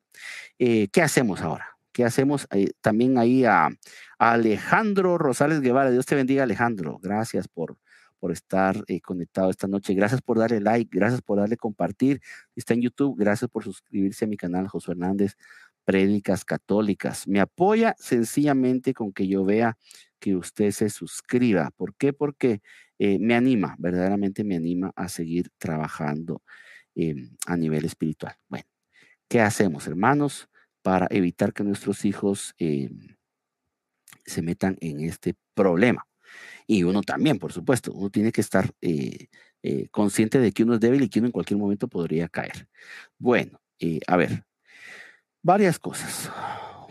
¿qué hacemos ahora? que hacemos también ahí a Alejandro Rosales Guevara. Dios te bendiga, Alejandro. Gracias por estar conectado esta noche. Gracias por darle like, gracias por darle compartir. Si está en YouTube, gracias por suscribirse a mi canal Josué Hernández, Prédicas Católicas. Me apoya sencillamente con que yo vea que usted se suscriba. ¿Por qué? Porque me anima, verdaderamente me anima a seguir trabajando a nivel espiritual. Bueno, ¿qué hacemos, hermanos, para evitar que nuestros hijos se metan en este problema? Y uno también, por supuesto, uno tiene que estar consciente de que uno es débil y que uno en cualquier momento podría caer. Bueno, a ver, varias cosas.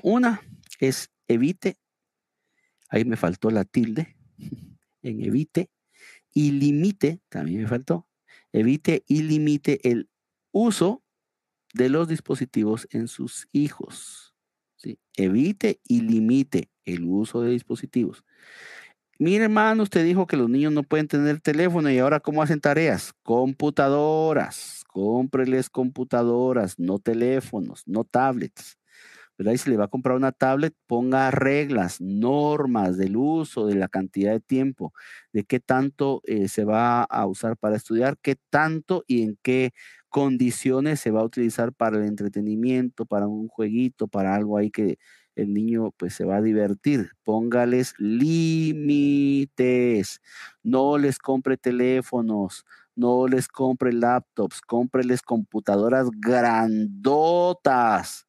Una es evite, ahí me faltó la tilde en evite, y limite, también me faltó, evite y limite el uso de los dispositivos en sus hijos, ¿sí? Evite y limite el uso de dispositivos. Mi hermano, usted dijo que los niños no pueden tener teléfono y ahora ¿cómo hacen tareas? Computadoras. Cómpreles computadoras, no teléfonos, no tablets, ¿verdad? Y si le va a comprar una tablet, ponga reglas, normas del uso, de la cantidad de tiempo, de qué tanto se va a usar para estudiar, qué tanto y en qué condiciones se va a utilizar para el entretenimiento, para un jueguito, para algo ahí que el niño pues se va a divertir. Póngales límites, no les compre teléfonos, no les compre laptops, cómpreles computadoras grandotas,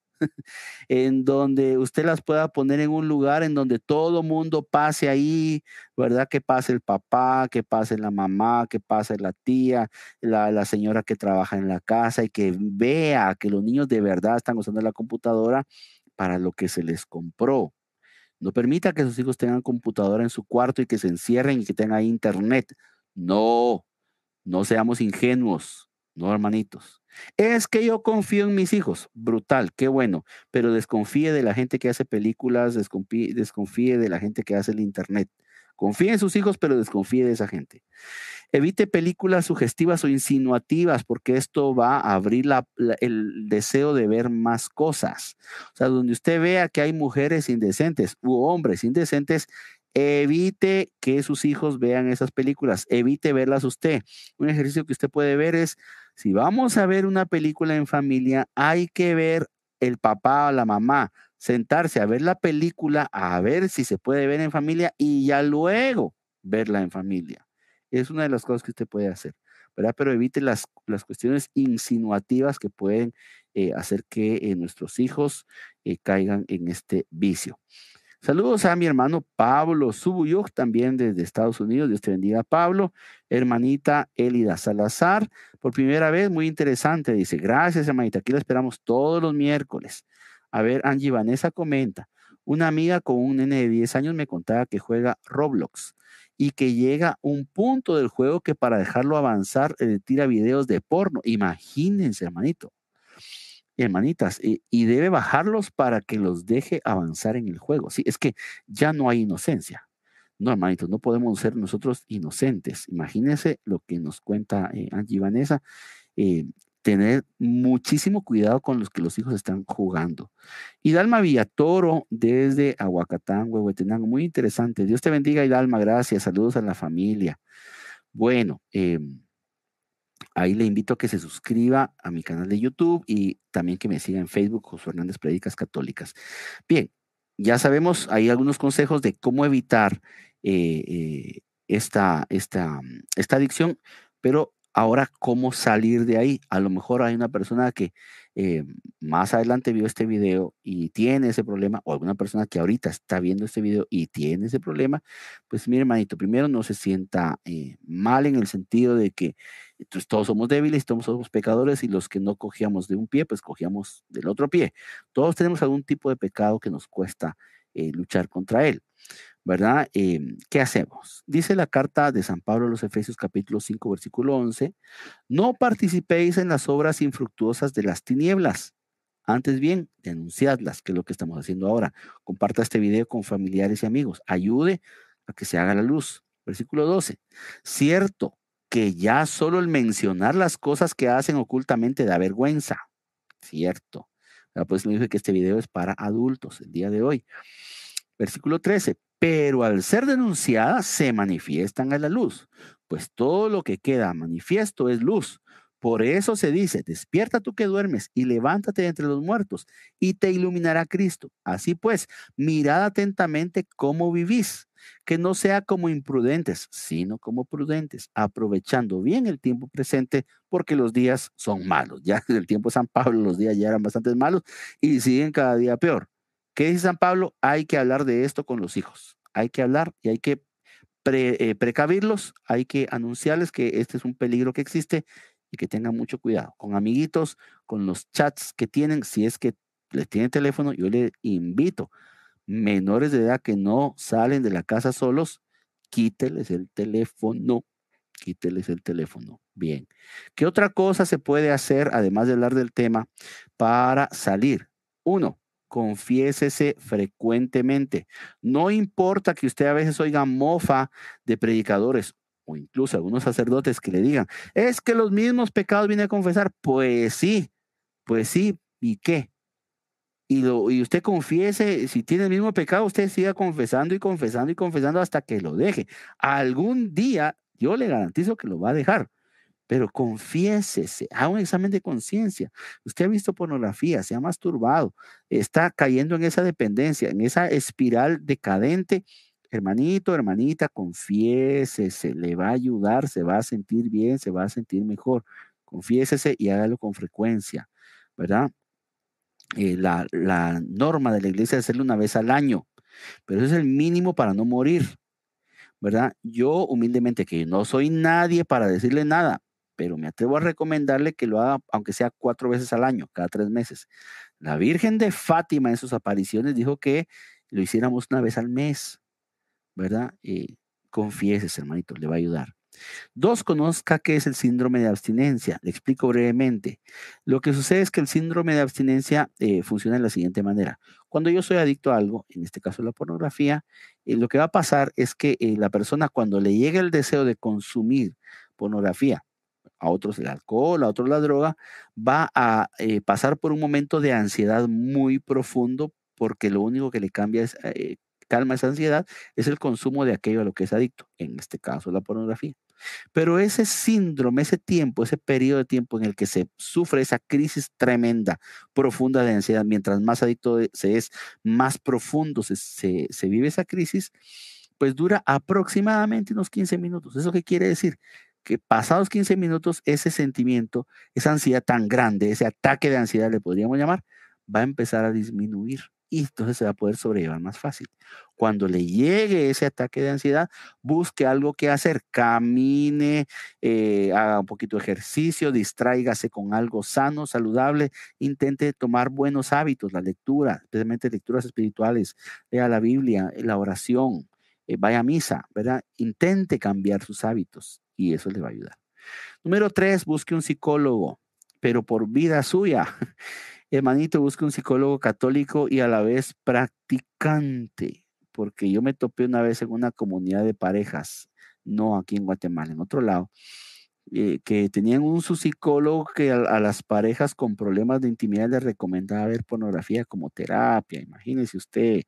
en donde usted las pueda poner en un lugar en donde todo mundo pase ahí, ¿verdad? Que pase el papá, que pase la mamá, que pase la tía, la señora que trabaja en la casa, y que vea que los niños de verdad están usando la computadora para lo que se les compró. No permita que sus hijos tengan computadora en su cuarto y que se encierren y que tengan ahí internet. No seamos ingenuos, no, hermanitos. Es que yo confío en mis hijos. Brutal, qué bueno. Pero desconfíe de la gente que hace películas, desconfíe de la gente que hace el internet. Confíe en sus hijos, pero desconfíe de esa gente. Evite películas sugestivas o insinuativas, porque esto va a abrir el deseo de ver más cosas. O sea, donde usted vea que hay mujeres indecentes u hombres indecentes, evite que sus hijos vean esas películas. Evite verlas usted. Un ejercicio que usted puede ver es, si vamos a ver una película en familia, hay que ver el papá o la mamá, sentarse a ver la película, a ver si se puede ver en familia y ya luego verla en familia. Es una de las cosas que usted puede hacer, ¿verdad? Pero evite las cuestiones insinuativas que pueden hacer que nuestros hijos caigan en este vicio. Saludos a mi hermano Pablo Subuyuk, también desde Estados Unidos. Dios te bendiga, Pablo. Hermanita Elida Salazar, por primera vez, muy interesante. Dice, gracias, hermanita. Aquí la esperamos todos los miércoles. A ver, Angie Vanessa comenta. Una amiga con un nene de 10 años me contaba que juega Roblox y que llega un punto del juego que para dejarlo avanzar tira videos de porno. Imagínense, hermanito. Hermanitas, y debe bajarlos para que los deje avanzar en el juego. Sí, es que ya no hay inocencia. No, hermanitos, no podemos ser nosotros inocentes. Imagínense lo que nos cuenta Angie Vanessa. Tener muchísimo cuidado con los que los hijos están jugando. Hidalma Villatoro, desde Aguacatán, Huehuetenango. Muy interesante. Dios te bendiga, Hidalma. Gracias. Saludos a la familia. Bueno, ahí le invito a que se suscriba a mi canal de YouTube y también que me siga en Facebook, Josué Hernández Prédicas Católicas. Bien, ya sabemos, hay algunos consejos de cómo evitar esta adicción, pero ahora, ¿cómo salir de ahí? A lo mejor hay una persona que más adelante vio este video y tiene ese problema, o alguna persona que ahorita está viendo este video y tiene ese problema. Pues mire, hermanito, primero no se sienta mal en el sentido de que entonces, todos somos débiles, todos somos pecadores, y los que no cogíamos de un pie, pues cogíamos del otro pie. Todos tenemos algún tipo de pecado que nos cuesta luchar contra él, ¿verdad? ¿Qué hacemos? Dice la carta de San Pablo a los Efesios capítulo 5, versículo 11, no participéis en las obras infructuosas de las tinieblas, antes bien, denunciadlas, que es lo que estamos haciendo ahora. Comparta este video con familiares y amigos, ayude a que se haga la luz. Versículo 12, cierto que ya solo el mencionar las cosas que hacen ocultamente da vergüenza, cierto. El apóstol dijo que este video es para adultos el día de hoy. Versículo 13. Pero al ser denunciadas se manifiestan a la luz, pues todo lo que queda manifiesto es luz. Por eso se dice, despierta tú que duermes y levántate de entre los muertos y te iluminará Cristo. Así pues, mirad atentamente cómo vivís, que no sea como imprudentes, sino como prudentes, aprovechando bien el tiempo presente, porque los días son malos. Ya en el tiempo de San Pablo los días ya eran bastante malos y siguen cada día peor. ¿Qué dice San Pablo? Hay que hablar de esto con los hijos. Hay que hablar y hay que precavirlos, hay que anunciarles que este es un peligro que existe y que tengan mucho cuidado con amiguitos, con los chats que tienen. Si es que les tienen teléfono, yo les invito, menores de edad que no salen de la casa solos, quíteles el teléfono, quíteles el teléfono. Bien, ¿qué otra cosa se puede hacer, además de hablar del tema, para salir? 1. Confiésese frecuentemente. No importa que usted a veces oiga mofa de predicadores o incluso algunos sacerdotes que le digan, es que los mismos pecados viene a confesar. Pues sí, ¿y qué? Y usted confiese, si tiene el mismo pecado, usted siga confesando y confesando y confesando hasta que lo deje. Algún día, yo le garantizo que lo va a dejar, pero confiésese, haga un examen de conciencia. Usted ha visto pornografía, se ha masturbado, está cayendo en esa dependencia, en esa espiral decadente. Hermanito, hermanita, confiésese, le va a ayudar, se va a sentir bien, se va a sentir mejor. Confiésese y hágalo con frecuencia, ¿verdad? La norma de la iglesia es hacerlo una vez al año, pero eso es el mínimo para no morir, ¿verdad? Yo humildemente, que no soy nadie para decirle nada, pero me atrevo a recomendarle que lo haga, aunque sea 4 veces al año, cada 3 meses. La Virgen de Fátima en sus apariciones dijo que lo hiciéramos una vez al mes, ¿verdad? Confieses, hermanito, le va a ayudar. 2. Conozca qué es el síndrome de abstinencia. Le explico brevemente. Lo que sucede es que el síndrome de abstinencia funciona de la siguiente manera. Cuando yo soy adicto a algo, en este caso la pornografía, lo que va a pasar es que la persona, cuando le llega el deseo de consumir pornografía, a otros el alcohol, a otros la droga, va a pasar por un momento de ansiedad muy profundo, porque lo único que le cambia es calma esa ansiedad, es el consumo de aquello a lo que es adicto, en este caso la pornografía. Pero ese síndrome, ese tiempo, ese periodo de tiempo en el que se sufre esa crisis tremenda, profunda de ansiedad, mientras más adicto se es, más profundo se vive esa crisis, pues dura aproximadamente unos 15 minutos. ¿Eso qué quiere decir? Que pasados 15 minutos, ese sentimiento, esa ansiedad tan grande, ese ataque de ansiedad le podríamos llamar, va a empezar a disminuir. Y entonces se va a poder sobrellevar más fácil. Cuando le llegue ese ataque de ansiedad, busque algo que hacer, camine, haga un poquito de ejercicio, distráigase con algo sano, saludable, intente tomar buenos hábitos, la lectura, especialmente lecturas espirituales, lea la Biblia, la oración, vaya a misa, ¿verdad? Intente cambiar sus hábitos y eso le va a ayudar. Número 3, busque un psicólogo, pero por vida suya. Hermanito, busque un psicólogo católico y a la vez practicante, porque yo me topé una vez en una comunidad de parejas, no aquí en Guatemala, en otro lado, que tenían su psicólogo que a las parejas con problemas de intimidad les recomendaba ver pornografía como terapia. Imagínese usted.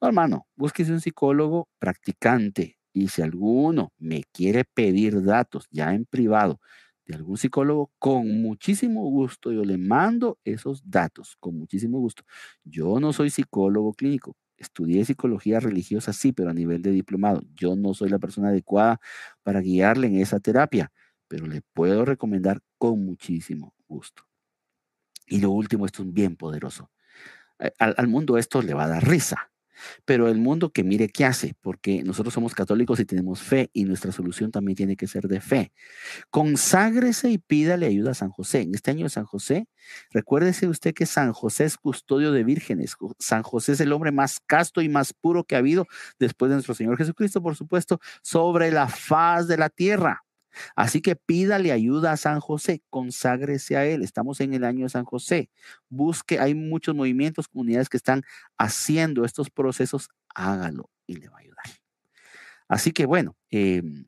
No, hermano, búsquese un psicólogo practicante y si alguno me quiere pedir datos ya en privado de algún psicólogo, con muchísimo gusto yo le mando esos datos, con muchísimo gusto. Yo no soy psicólogo clínico, estudié psicología religiosa, sí, pero a nivel de diplomado. Yo no soy la persona adecuada para guiarle en esa terapia, pero le puedo recomendar con muchísimo gusto. Y lo último, esto es bien poderoso. Al mundo esto le va a dar risa, pero el mundo que mire qué hace, porque nosotros somos católicos y tenemos fe y nuestra solución también tiene que ser de fe. Conságrese y pídale ayuda a San José. En este año de San José, recuérdese usted que San José es custodio de vírgenes. San José es el hombre más casto y más puro que ha habido después de nuestro Señor Jesucristo, por supuesto, sobre la faz de la tierra. Así que pídale ayuda a San José, conságrese a él. Estamos en el año de San José. Busque, hay muchos movimientos, comunidades que están haciendo estos procesos, hágalo y le va a ayudar. Así que bueno,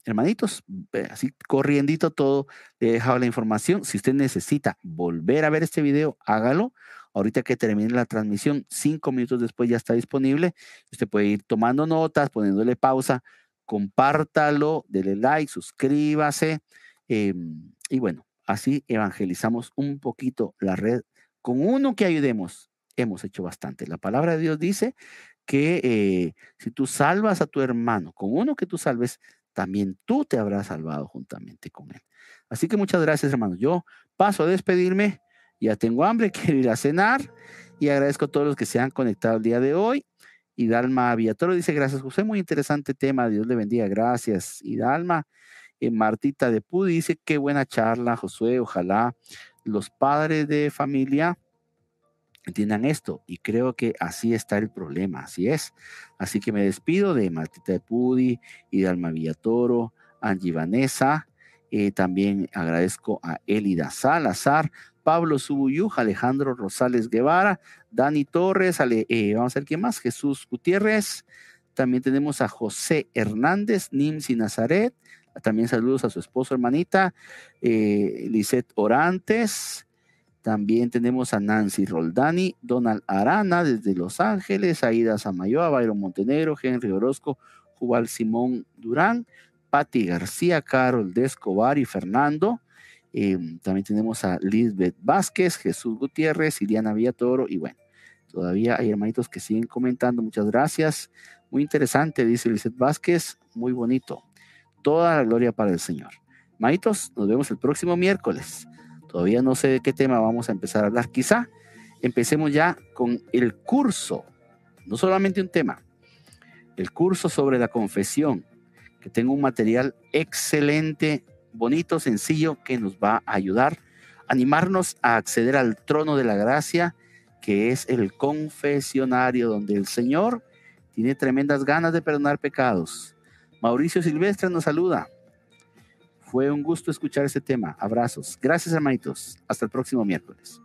hermanitos, así corriendito todo, le he dejado la información. Si usted necesita volver a ver este video, hágalo. ahorita que termine la transmisión, 5 minutos después ya está disponible. Usted puede ir tomando notas, poniéndole pausa, compártalo, dele like, suscríbase. Y bueno, así evangelizamos un poquito la red. Con uno que ayudemos, hemos hecho bastante. La palabra de Dios dice que si tú salvas a tu hermano, con uno que tú salves, también tú te habrás salvado juntamente con él. Así que muchas gracias, hermanos. Yo paso a despedirme. Ya tengo hambre, quiero ir a cenar. Y agradezco a todos los que se han conectado el día de hoy. Hidalma Villatoro dice, gracias, José. Muy interesante tema. Dios le bendiga. Gracias, Hidalma. Martita de Pú dice, qué buena charla, Josué. Ojalá los padres de familia entiendan esto, y creo que así está el problema, así es. Así que me despido de Martita de Pudi y de Alma Villatoro, Angie Vanessa, también agradezco a Elida Salazar, Pablo Subuyuja, Alejandro Rosales Guevara, Dani Torres, vamos a ver quién más, Jesús Gutiérrez, también tenemos a José Hernández, Nimsi Nazaret, también saludos a su esposo, hermanita, Lisette Orantes. También tenemos a Nancy Roldani, Donald Arana desde Los Ángeles, Aida Samayoa, Byron Montenegro, Henry Orozco, Jubal Simón Durán, Pati García, Carol de Escobar y Fernando. También tenemos a Lisbeth Vázquez, Jesús Gutiérrez, Iliana Villatoro y bueno, todavía hay hermanitos que siguen comentando. Muchas gracias. Muy interesante, dice Liset Vázquez. Muy bonito. Toda la gloria para el Señor. Hermanitos, nos vemos el próximo miércoles. Todavía no sé de qué tema vamos a empezar a hablar. Quizá empecemos ya con el curso, no solamente un tema, el curso sobre la confesión, que tengo un material excelente, bonito, sencillo, que nos va a ayudar a animarnos a acceder al trono de la gracia, que es el confesionario, donde el Señor tiene tremendas ganas de perdonar pecados. Mauricio Silvestre nos saluda. Fue un gusto escuchar este tema. Abrazos. Gracias, hermanitos. Hasta el próximo miércoles.